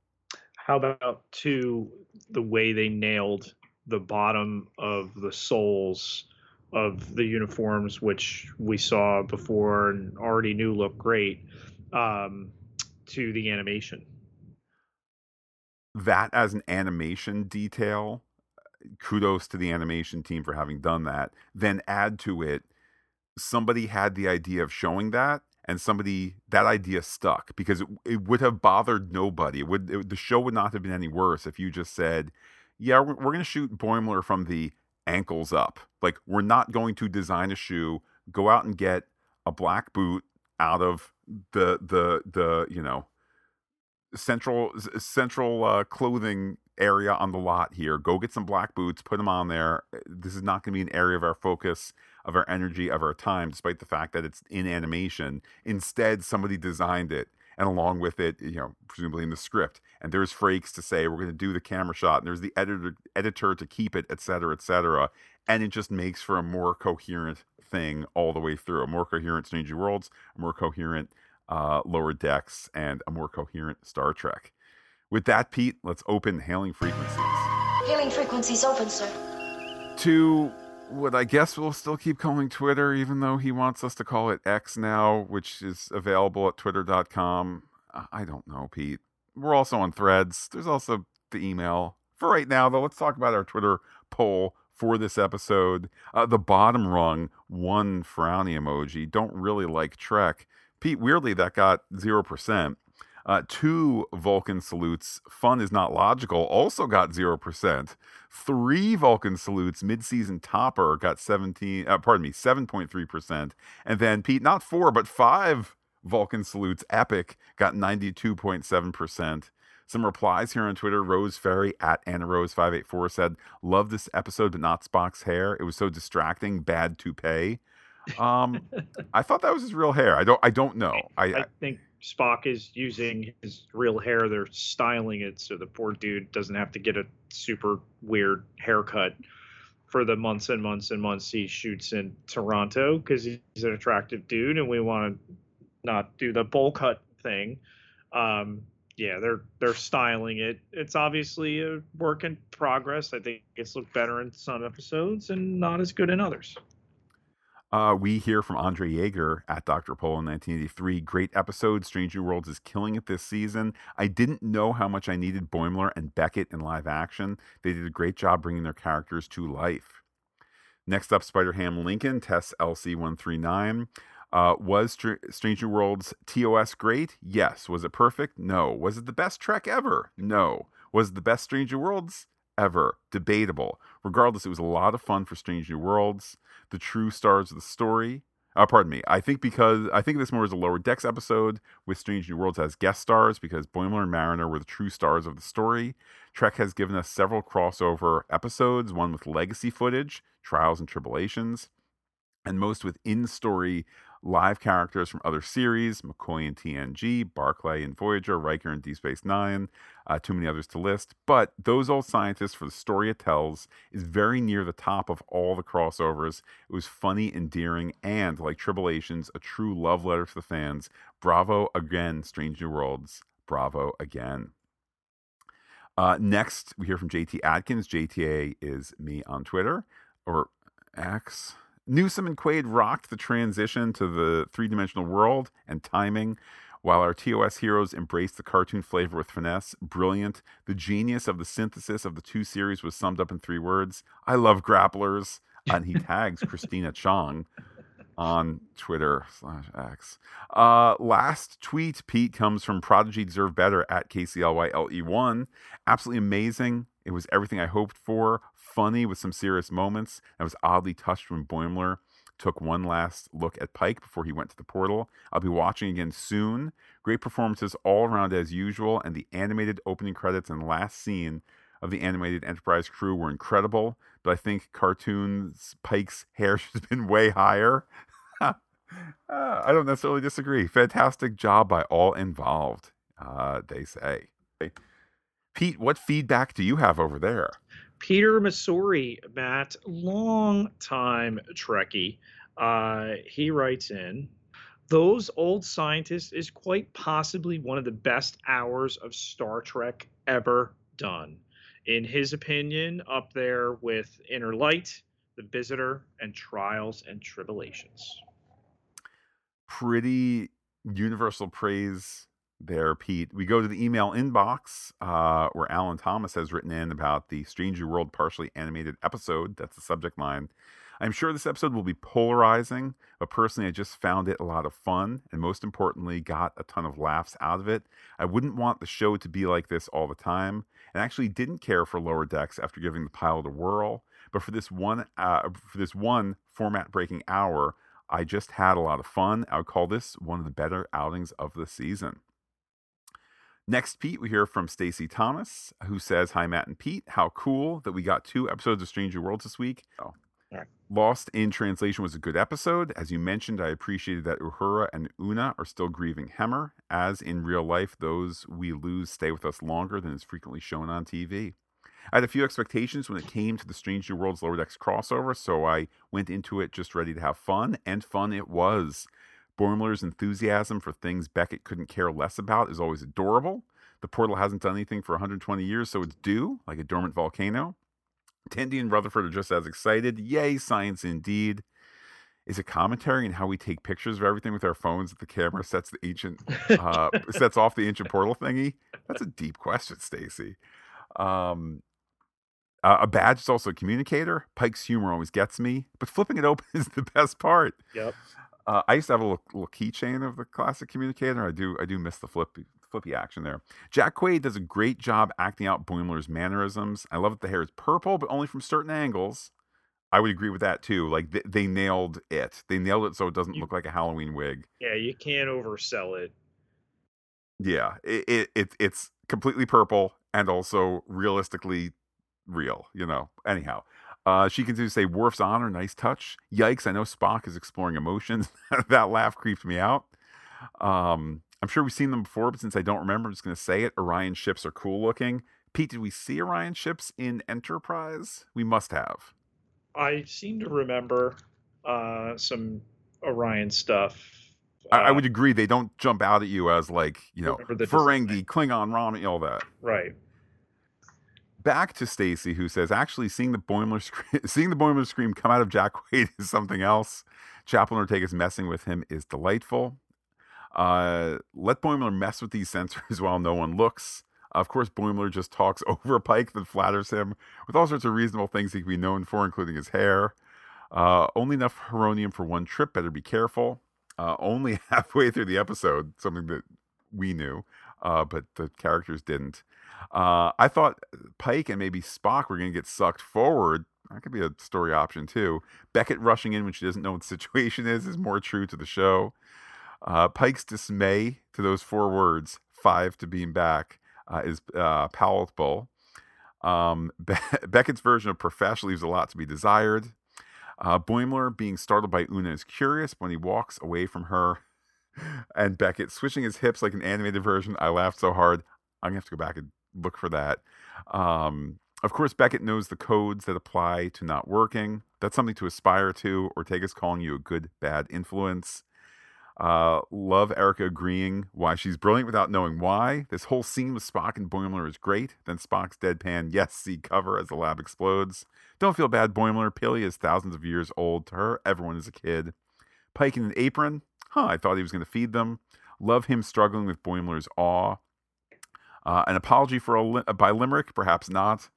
How about, too, the way they nailed the bottom of the soles of the uniforms, which we saw before and already knew looked great, um, to the animation. That as an animation detail, kudos to the animation team for having done that. Then add to it, somebody had the idea of showing that, and somebody, that idea stuck, because it, it would have bothered nobody. It would it, the show would not have been any worse if you just said, yeah, we're, we're going to shoot Boimler from the ankles up. Like, we're not going to design a shoe, go out and get a black boot out of the the the you know central central uh, clothing area on the lot here. Go get some black boots, put them on there. This is not going to be an area of our focus, of our energy, of our time, despite the fact that it's in animation. Instead, somebody designed it, and along with it, you know, presumably in the script, and there's Frakes to say, we're going to do the camera shot, and there's the editor editor to keep it, et cetera, et cetera. And it just makes for a more coherent thing all the way through, a more coherent Strange New Worlds, a more coherent uh, Lower Decks, and a more coherent Star Trek. With that, Pete, let's open Hailing Frequencies. Hailing Frequencies open, sir. To what I guess we'll still keep calling Twitter, even though he wants us to call it X now, which is available at twitter dot com. I don't know, Pete. We're also on Threads. There's also the email. For right now, though, let's talk about our Twitter poll for this episode. Uh, the bottom rung, one frowny emoji. Don't really like Trek. Pete, weirdly, that got zero percent. Uh, two Vulcan salutes, fun is not logical, also got zero percent. Three Vulcan salutes, mid-season topper, got seventeen, uh, pardon me, seven point three percent. And then, Pete, not four, but five Vulcan salutes, epic, got ninety-two point seven percent. Some replies here on Twitter. Rose Ferry at Anna Rose five eight four said, love this episode, but not Spock's hair. It was so distracting, bad toupee. Um, I thought that was his real hair. I don't, I don't know. I, I think Spock is using his real hair. They're styling it so the poor dude doesn't have to get a super weird haircut for the months and months and months he shoots in Toronto, because he's an attractive dude and we want to not do the bowl cut thing. Um, yeah, they're they're styling it. It's obviously a work in progress. I think it's looked better in some episodes and not as good in others. Uh, we hear from Andre Yeager at Doctor Polo in nineteen eighty-three. Great episode. Strange New Worlds is killing it this season. I didn't know how much I needed Boimler and Beckett in live action. They did a great job bringing their characters to life. Next up, Spider-Ham Lincoln, Tess L C one three nine. Uh, was Tr- Strange New Worlds T O S great? Yes. Was it perfect? No. Was it the best Trek ever? No. Was it the best Strange New Worlds ever? Debatable. Regardless, it was a lot of fun for Strange New Worlds. The true stars of the story. Uh, pardon me. I think because I think this more is a Lower Decks episode with Strange New Worlds as guest stars, because Boimler and Mariner were the true stars of the story. Trek has given us several crossover episodes, one with legacy footage, Trials and Tribulations, and most with in-story live characters from other series, McCoy and T N G, Barclay and Voyager, Riker and D Space Nine, uh, too many others to list. But Those Old Scientists, for the story it tells, is very near the top of all the crossovers. It was funny, endearing, and, like Tribulations, a true love letter to the fans. Bravo again, Strange New Worlds. Bravo again. Uh, next, we hear from J T Adkins. J T A is me on Twitter, or X. Newsom and Quaid rocked the transition to the three-dimensional world and timing, while our T O S heroes embraced the cartoon flavor with finesse. Brilliant. The genius of the synthesis of the two series was summed up in three words. I love grapplers. And he tags Christina Chong on Twitter slash X. Uh, last tweet, Pete, comes from Prodigy Deserve Better at K C L Y L E one. Absolutely amazing. It was everything I hoped for. Funny with some serious moments. I was oddly touched when Boimler took one last look at Pike before he went to the portal. I'll be watching again soon. Great performances all around as usual, and the animated opening credits and last scene of the animated Enterprise crew were incredible, but I think cartoons Pike's hair should have been way higher. uh, I don't necessarily disagree. Fantastic job by all involved, uh, they say. Hey, Pete, what feedback do you have over there? Peter Missouri, Matt, long time Trekkie. Uh, he writes in, Those Old Scientists is quite possibly one of the best hours of Star Trek ever done. In his opinion, up there with Inner Light, The Visitor, and Trials and Tribulations. Pretty universal praise there, Pete. We go to the email inbox, uh, where Alan Thomas has written in about the Strange New World partially animated episode. That's the subject line. I'm sure this episode will be polarizing, but personally, I just found it a lot of fun, and most importantly, got a ton of laughs out of it. I wouldn't want the show to be like this all the time, and actually didn't care for Lower Decks after giving the pilot a whirl. But for this one, uh, for this one format-breaking hour, I just had a lot of fun. I would call this one of the better outings of the season. Next, Pete, we hear from Stacy Thomas, who says, Hi, Matt and Pete. How cool that we got two episodes of Strange New Worlds this week. Oh. Yeah. Lost in Translation was a good episode. As you mentioned, I appreciated that Uhura and Una are still grieving Hemmer. As in real life, those we lose stay with us longer than is frequently shown on T V. I had a few expectations when it came to the Strange New Worlds Lower Decks crossover, so I went into it just ready to have fun, and fun it was. Boimler's enthusiasm for things Beckett couldn't care less about is always adorable. The portal hasn't done anything for one hundred twenty years, so it's due, like a dormant volcano. Tendi and Rutherford are just as excited. Yay, science indeed. Is a commentary on how we take pictures of everything with our phones that the camera sets the ancient uh, sets off the ancient portal thingy? That's a deep question, Stacy. Um, uh, a badge is also a communicator. Pike's humor always gets me, but flipping it open is the best part. Yep. Uh, I used to have a little, little keychain of the classic communicator. I do I do miss the flippy, flippy action there. Jack Quaid does a great job acting out Boimler's mannerisms. I love that the hair is purple, but only from certain angles. I would agree with that too. Like they, they nailed it. They nailed it so it doesn't you, look like a Halloween wig. Yeah, you can't oversell it. Yeah, it, it, it it's completely purple and also realistically real, you know. Anyhow, uh, she continues to say, Worf's honor, nice touch. Yikes, I know Spock is exploring emotions. That laugh creeped me out. Um, I'm sure we've seen them before, but since I don't remember, I'm just going to say it. Orion ships are cool looking. Pete, did we see Orion ships in Enterprise? We must have. I seem to remember uh, some Orion stuff. Uh, I, I would agree. They don't jump out at you as like, you know, Ferengi, Klingon, Rami, all that. Right. Back to Stacy, who says, actually, seeing the Boimler scream, seeing the Boimler scream come out of Jack Quaid is something else. Chapel and Ortegas messing with him is delightful. Uh, let Boimler mess with these sensors while no one looks. Of course, Boimler just talks over Pike, then flatters him with all sorts of reasonable things he can be known for, including his hair. Uh, only enough heronium for one trip. Better be careful. Uh, only halfway through the episode, something that we knew, uh, but the characters didn't. Uh, I thought Pike and maybe Spock were going to get sucked forward. That could be a story option, too. Beckett rushing in when she doesn't know what the situation is is more true to the show. Uh, Pike's dismay to those four words, five to beam back. Uh, is uh, palatable. Um, Be- Beckett's version of Profesh leaves a lot to be desired. Uh, Boimler being startled by Una is curious when he walks away from her. And Beckett switching his hips like an animated version. I laughed so hard. I'm going to have to go back and look for that. Um, of course, Beckett knows the codes that apply to not working. That's something to aspire to. Ortega's calling you a good, bad influence. Uh, love Erica agreeing why she's brilliant without knowing why. This whole scene with Spock and Boimler is great. Then Spock's deadpan, yes, see cover as the lab explodes. Don't feel bad, Boimler. Pelia is thousands of years old. To her, everyone is a kid. Pike in an apron. Huh, I thought he was going to feed them. Love him struggling with Boimler's awe. Uh, an apology for a li- by Limerick? Perhaps not.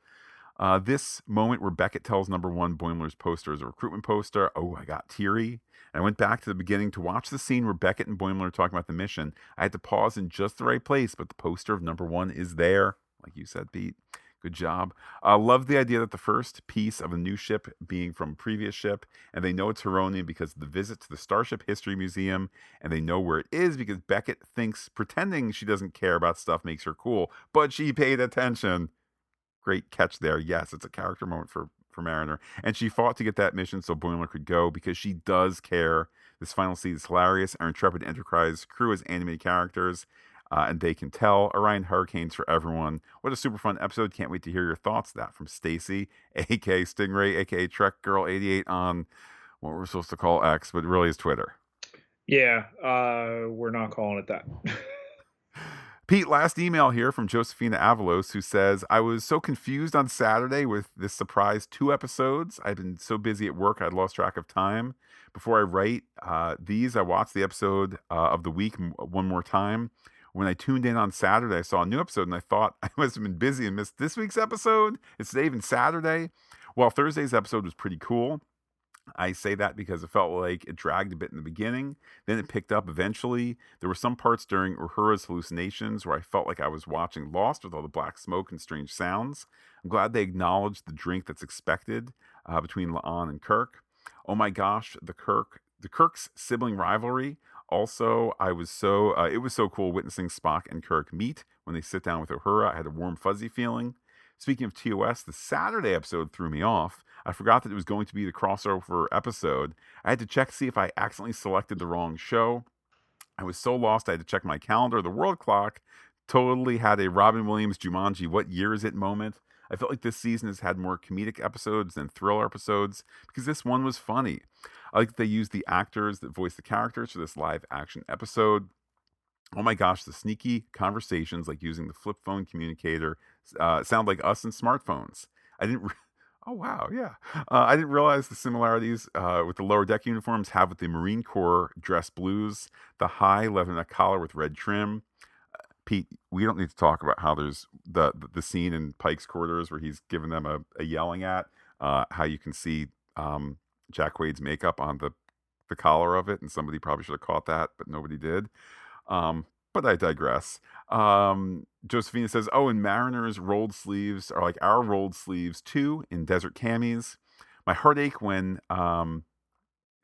Uh, this moment where Beckett tells number one Boimler's poster is a recruitment poster. Oh, I got teary. I went back to the beginning to watch the scene where Beckett and Boimler are talking about the mission. I had to pause in just the right place, but the poster of number one is there. Like you said, Pete. Good job. I uh, love the idea that the first piece of a new ship being from a previous ship, and they know it's Heronian because of the visit to the Starship History Museum, and they know where it is because Beckett thinks pretending she doesn't care about stuff makes her cool, but she paid attention. Great catch there. Yes, it's a character moment for, for Mariner. And she fought to get that mission so Boimler could go because she does care. This final scene is hilarious. Our intrepid Enterprise crew is animated characters, uh, and they can tell. Orion Hurricanes for everyone. What a super fun episode. Can't wait to hear your thoughts. That from Stacy, a k a. Stingray, a k a. Trek Girl eighty-eight on what we're supposed to call X, but really is Twitter. Yeah, uh, we're not calling it that. Pete, last email here from Josephina Avalos, who says, I was so confused on Saturday with this surprise two episodes. I've been so busy at work, I'd lost track of time. Before I write uh, these, I watched the episode uh, of the week m- one more time. When I tuned in on Saturday, I saw a new episode, and I thought I must have been busy and missed this week's episode. It's today even Saturday. Well, Thursday's episode was pretty cool. I say that because it felt like it dragged a bit in the beginning. Then it picked up eventually. There were some parts during Uhura's hallucinations where I felt like I was watching Lost with all the black smoke and strange sounds. I'm glad they acknowledged the drink that's expected uh, between La'an and Kirk. Oh my gosh, the Kirk, the Kirk's sibling rivalry. Also, I was so uh, it was so cool witnessing Spock and Kirk meet when they sit down with Uhura. I had a warm fuzzy feeling. Speaking of T O S, the Saturday episode threw me off. I forgot that it was going to be the crossover episode. I had to check to see if I accidentally selected the wrong show. I was so lost, I had to check my calendar. The world clock totally had a Robin Williams Jumanji, what year is it moment. I felt like this season has had more comedic episodes than thriller episodes because this one was funny. I like that they used the actors that voiced the characters for this live action episode. Oh my gosh, the sneaky conversations like using the flip phone communicator uh, sound like us and smartphones. I didn't... Re- Oh, wow. Yeah. Uh, I didn't realize the similarities uh, with the lower deck uniforms have with the Marine Corps dress blues, the high leatherneck collar with red trim. Uh, Pete, we don't need to talk about how there's the the scene in Pike's quarters where he's giving them a, a yelling at, uh, how you can see um, Jack Quaid's makeup on the, the collar of it. And somebody probably should have caught that, but nobody did. Um, but I digress. Um, Josephina says, oh, and Mariner's rolled sleeves are like our rolled sleeves too in desert camis. My heartache when um,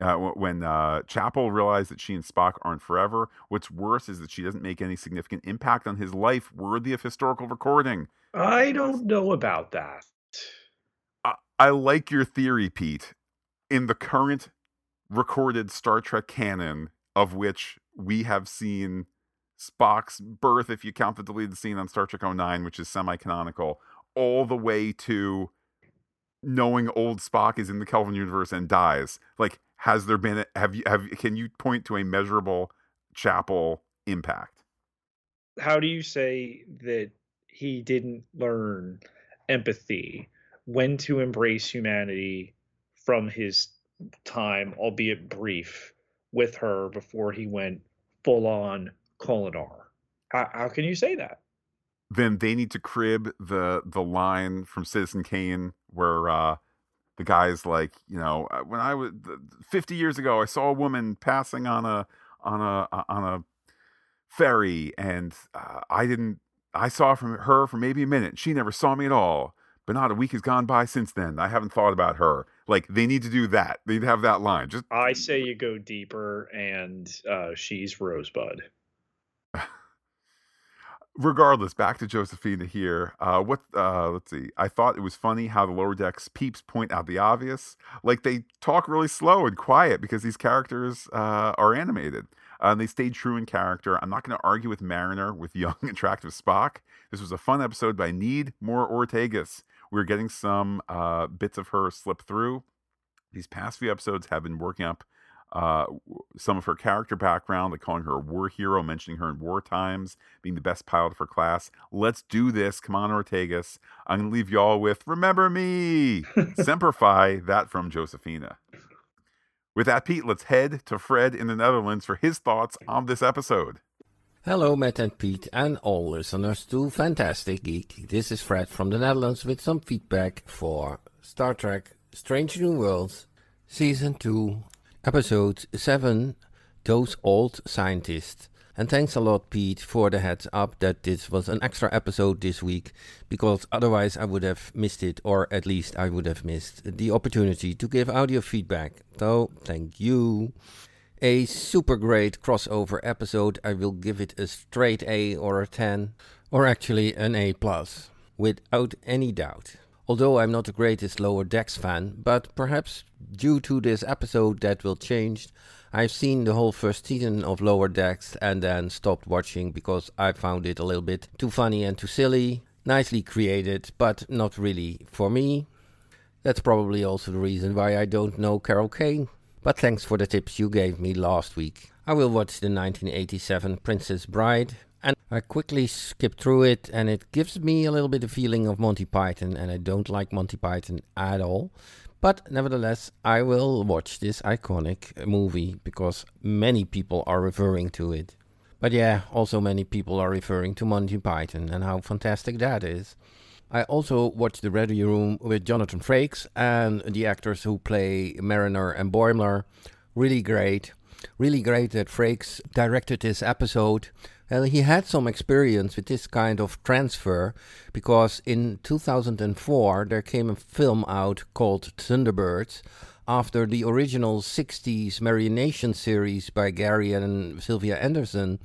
uh, when uh, Chapel realized that she and Spock aren't forever. What's worse is that she doesn't make any significant impact on his life worthy of historical recording. I don't know about that. I, I like your theory, Pete. In the current recorded Star Trek canon, of which we have seen Spock's birth, if you count the deleted scene on Star Trek oh nine, which is semi-canonical, all the way to knowing old Spock is in the Kelvin universe and dies. Like, has there been a, have you have can you point to a measurable Chapel impact? How do you say that he didn't learn empathy, when to embrace humanity from his time, albeit brief, with her before he went full on Kolinar? How, how can you say that? Then they need to crib the the line from Citizen Kane where uh, the guy's like, you know, when I was fifty years ago, I saw a woman passing on a on a on a ferry, and uh, I didn't. I saw from her for maybe a minute. She never saw me at all. But not a week has gone by since then. I haven't thought about her. Like, they need to do that. They need to have that line. Just I say you go deeper, and uh, she's Rosebud. Regardless, back to Josephina here. Uh, what? Uh, let's see. I thought it was funny how the Lower Decks peeps point out the obvious. Like, they talk really slow and quiet because these characters uh, are animated. Uh, and they stayed true in character. I'm not going to argue with Mariner with young, attractive Spock. This was a fun episode, but I need more Ortegas. We're getting some uh, bits of her slip through. These past few episodes have been working up Uh, some of her character background, like calling her a war hero, mentioning her in war times, being the best pilot of her class. Let's do this. Come on, Ortegas. I'm going to leave y'all with, remember me. Semper Fi, that from Josephina. With that, Pete, let's head to Fred in the Netherlands for his thoughts on this episode. Hello, Matt and Pete, and all listeners to Fantastic Geek. This is Fred from the Netherlands with some feedback for Star Trek Strange New Worlds, Season two, Episode seven, Those Old Scientists. And thanks a lot, Pete, for the heads up that this was an extra episode this week, because otherwise I would have missed it, or at least I would have missed the opportunity to give audio feedback. So, thank you. A super great crossover episode. I will give it a straight A or a ten, or actually an A plus, without any doubt. Although I'm not the greatest Lower Decks fan, but perhaps due to this episode that will change. I've seen the whole first season of Lower Decks and then stopped watching because I found it a little bit too funny and too silly. Nicely created, but not really for me. That's probably also the reason why I don't know Carol Kane. But thanks for the tips you gave me last week. I will watch the nineteen eighty-seven Princess Bride. And I quickly skip through it, and it gives me a little bit of feeling of Monty Python, and I don't like Monty Python at all. But nevertheless, I will watch this iconic movie because many people are referring to it. But yeah, also many people are referring to Monty Python and how fantastic that is. I also watched The Ready Room with Jonathan Frakes, and the actors who play Mariner and Boimler. Really great. Really great that Frakes directed this episode. Well, he had some experience with this kind of transfer, because in two thousand four there came a film out called Thunderbirds, after the original sixties Marination series by Gary and Sylvia Anderson,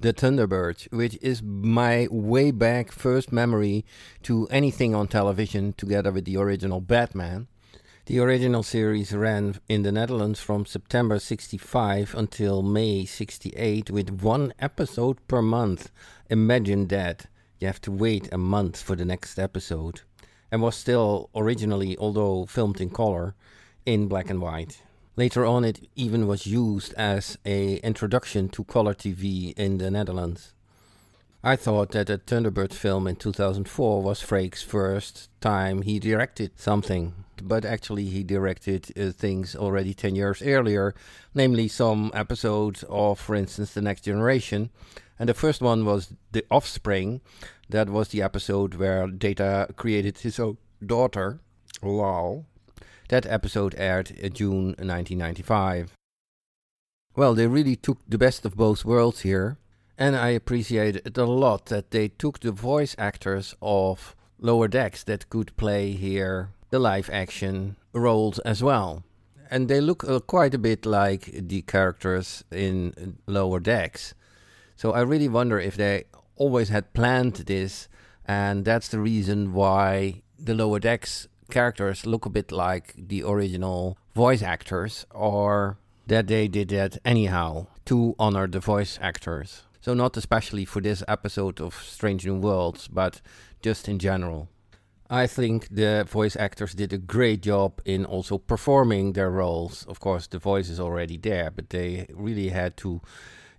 The Thunderbirds, which is my way back first memory to anything on television, together with the original Batman. The original series ran in the Netherlands from September sixty-five until May sixty-eight with one episode per month. Imagine that. You have to wait a month for the next episode. And was still originally, although filmed in color, in black and white. Later on it even was used as an introduction to color T V in the Netherlands. I thought that the Thunderbird film in two thousand four was Frakes' first time he directed something. But actually he directed uh, things already ten years earlier, namely some episodes of, for instance, The Next Generation. And the first one was The Offspring. That was the episode where Data created his own daughter, La'an. That episode aired in June nineteen ninety-five. Well, they really took the best of both worlds here. And I appreciate it a lot that they took the voice actors of Lower Decks that could play here the live action roles as well. And they look uh, quite a bit like the characters in Lower Decks. So I really wonder if they always had planned this, and that's the reason why the Lower Decks characters look a bit like the original voice actors, or that they did that anyhow to honor the voice actors. So not especially for this episode of Strange New Worlds, but just in general. I think the voice actors did a great job in also performing their roles. Of course, the voice is already there, but they really had to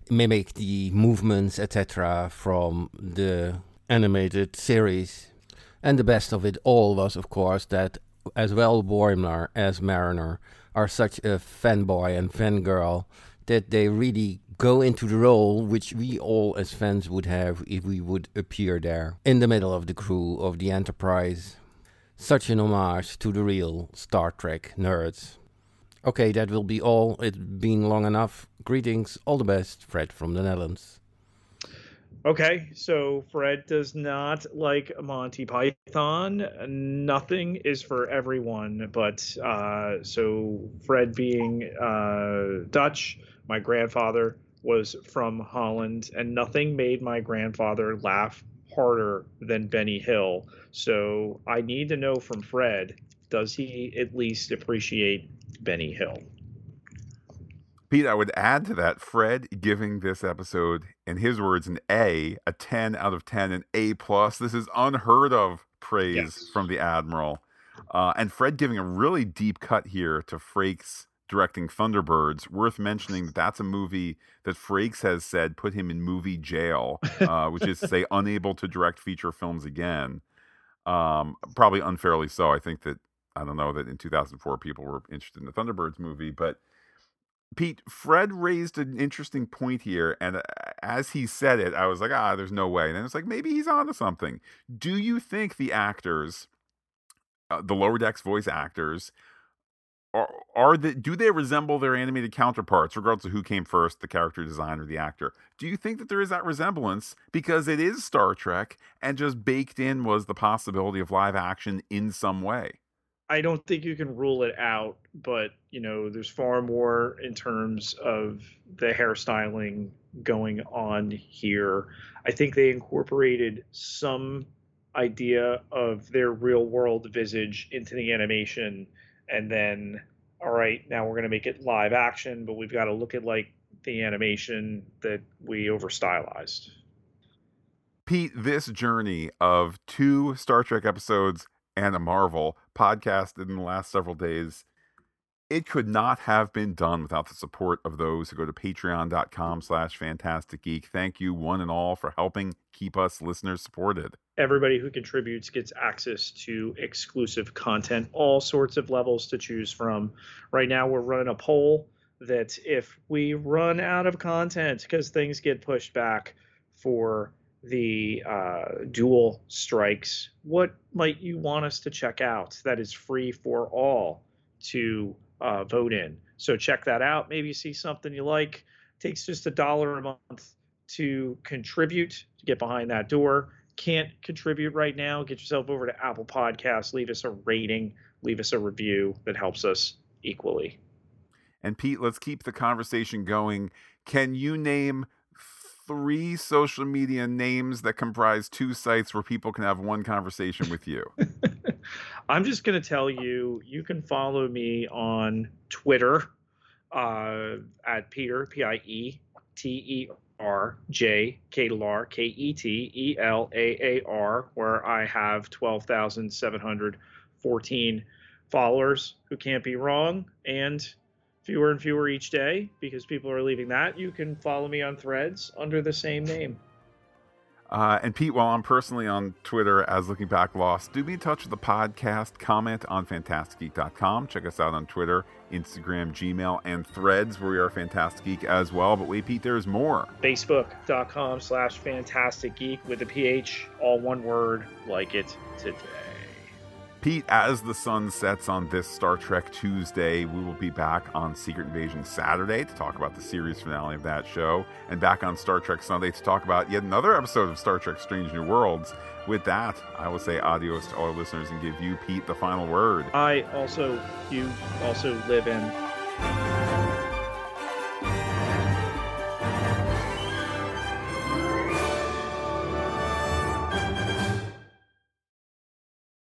mimic the movements, et cetera, from the animated series. And the best of it all was, of course, that as well Boimler as Mariner are such a fanboy and fangirl that they really go into the role which we all as fans would have if we would appear there in the middle of the crew of the Enterprise. Such an homage to the real Star Trek nerds. Okay, that will be all. It's been long enough. Greetings, all the best, Fred from the Netherlands. Okay, so Fred does not like Monty Python. Nothing is for everyone, but uh, so Fred being uh, Dutch, my grandfather was from Holland, and nothing made my grandfather laugh harder than Benny Hill. So I need to know from Fred, does he at least appreciate Benny Hill? Pete, I would add to that, Fred giving this episode, in his words, an A, a ten out of ten, an A plus. This is unheard of praise yes. from the Admiral. Uh, and Fred giving a really deep cut here to Frakes directing Thunderbirds. Worth mentioning that that's a movie that Frakes has said put him in movie jail, uh, which is to say unable to direct feature films again. Um, probably unfairly so. I think that, I don't know, that in two thousand four people were interested in the Thunderbirds movie, but Pete, Fred raised an interesting point here, and as he said it, I was like, ah, there's no way. And then it's like, maybe he's onto something. Do you think the actors, uh, the Lower Decks voice actors, are are the do they resemble their animated counterparts, regardless of who came first, the character design or the actor? Do you think that there is that resemblance? Because it is Star Trek, and just baked in was the possibility of live action in some way. I don't think you can rule it out, but, you know, there's far more in terms of the hairstyling going on here. I think they incorporated some idea of their real world visage into the animation, and then, all right, now we're going to make it live action, but we've got to look at, like, the animation that we over-stylized. Pete, this journey of two Star Trek episodes and a Marvel podcast in the last several days, it could not have been done without the support of those who go to patreon.com slash fantastic geek. Thank you one and all for helping keep us listeners supported. Everybody who contributes gets access to exclusive content, all sorts of levels to choose from. Right now we're running a poll that if we run out of content because things get pushed back for the uh, dual strikes, what might you want us to check out? That is free for all to uh, vote in. So check that out. Maybe you see something you like. It takes just a dollar a month to contribute, to get behind that door. Can't contribute right now, get yourself over to Apple Podcasts. Leave us a rating. Leave us a review. That helps us equally. And Pete, let's keep the conversation going. Can you name three social media names that comprise two sites where people can have one conversation with you? I'm just going to tell you, you can follow me on Twitter uh, at Peter, P I E T E R J K L A R, K E T E L A A R, where I have twelve thousand seven hundred fourteen followers who can't be wrong, and fewer and fewer each day because people are leaving that. You can follow me on Threads under the same name. Uh, and Pete, while I'm personally on Twitter as Looking Back Lost, do be in touch with the podcast. Comment on fantastic geek dot com. Check us out on Twitter, Instagram, Gmail, and Threads, where we are Fantastic Geek as well. But wait, Pete, there's more. Facebook.com slash Fantastic Geek with a P H, all one word, like it today. Pete, as the sun sets on this Star Trek Tuesday, we will be back on Secret Invasion Saturday to talk about the series finale of that show, and back on Star Trek Sunday to talk about yet another episode of Star Trek Strange New Worlds. With that, I will say adios to all our listeners and give you, Pete, the final word. I also, you also live in...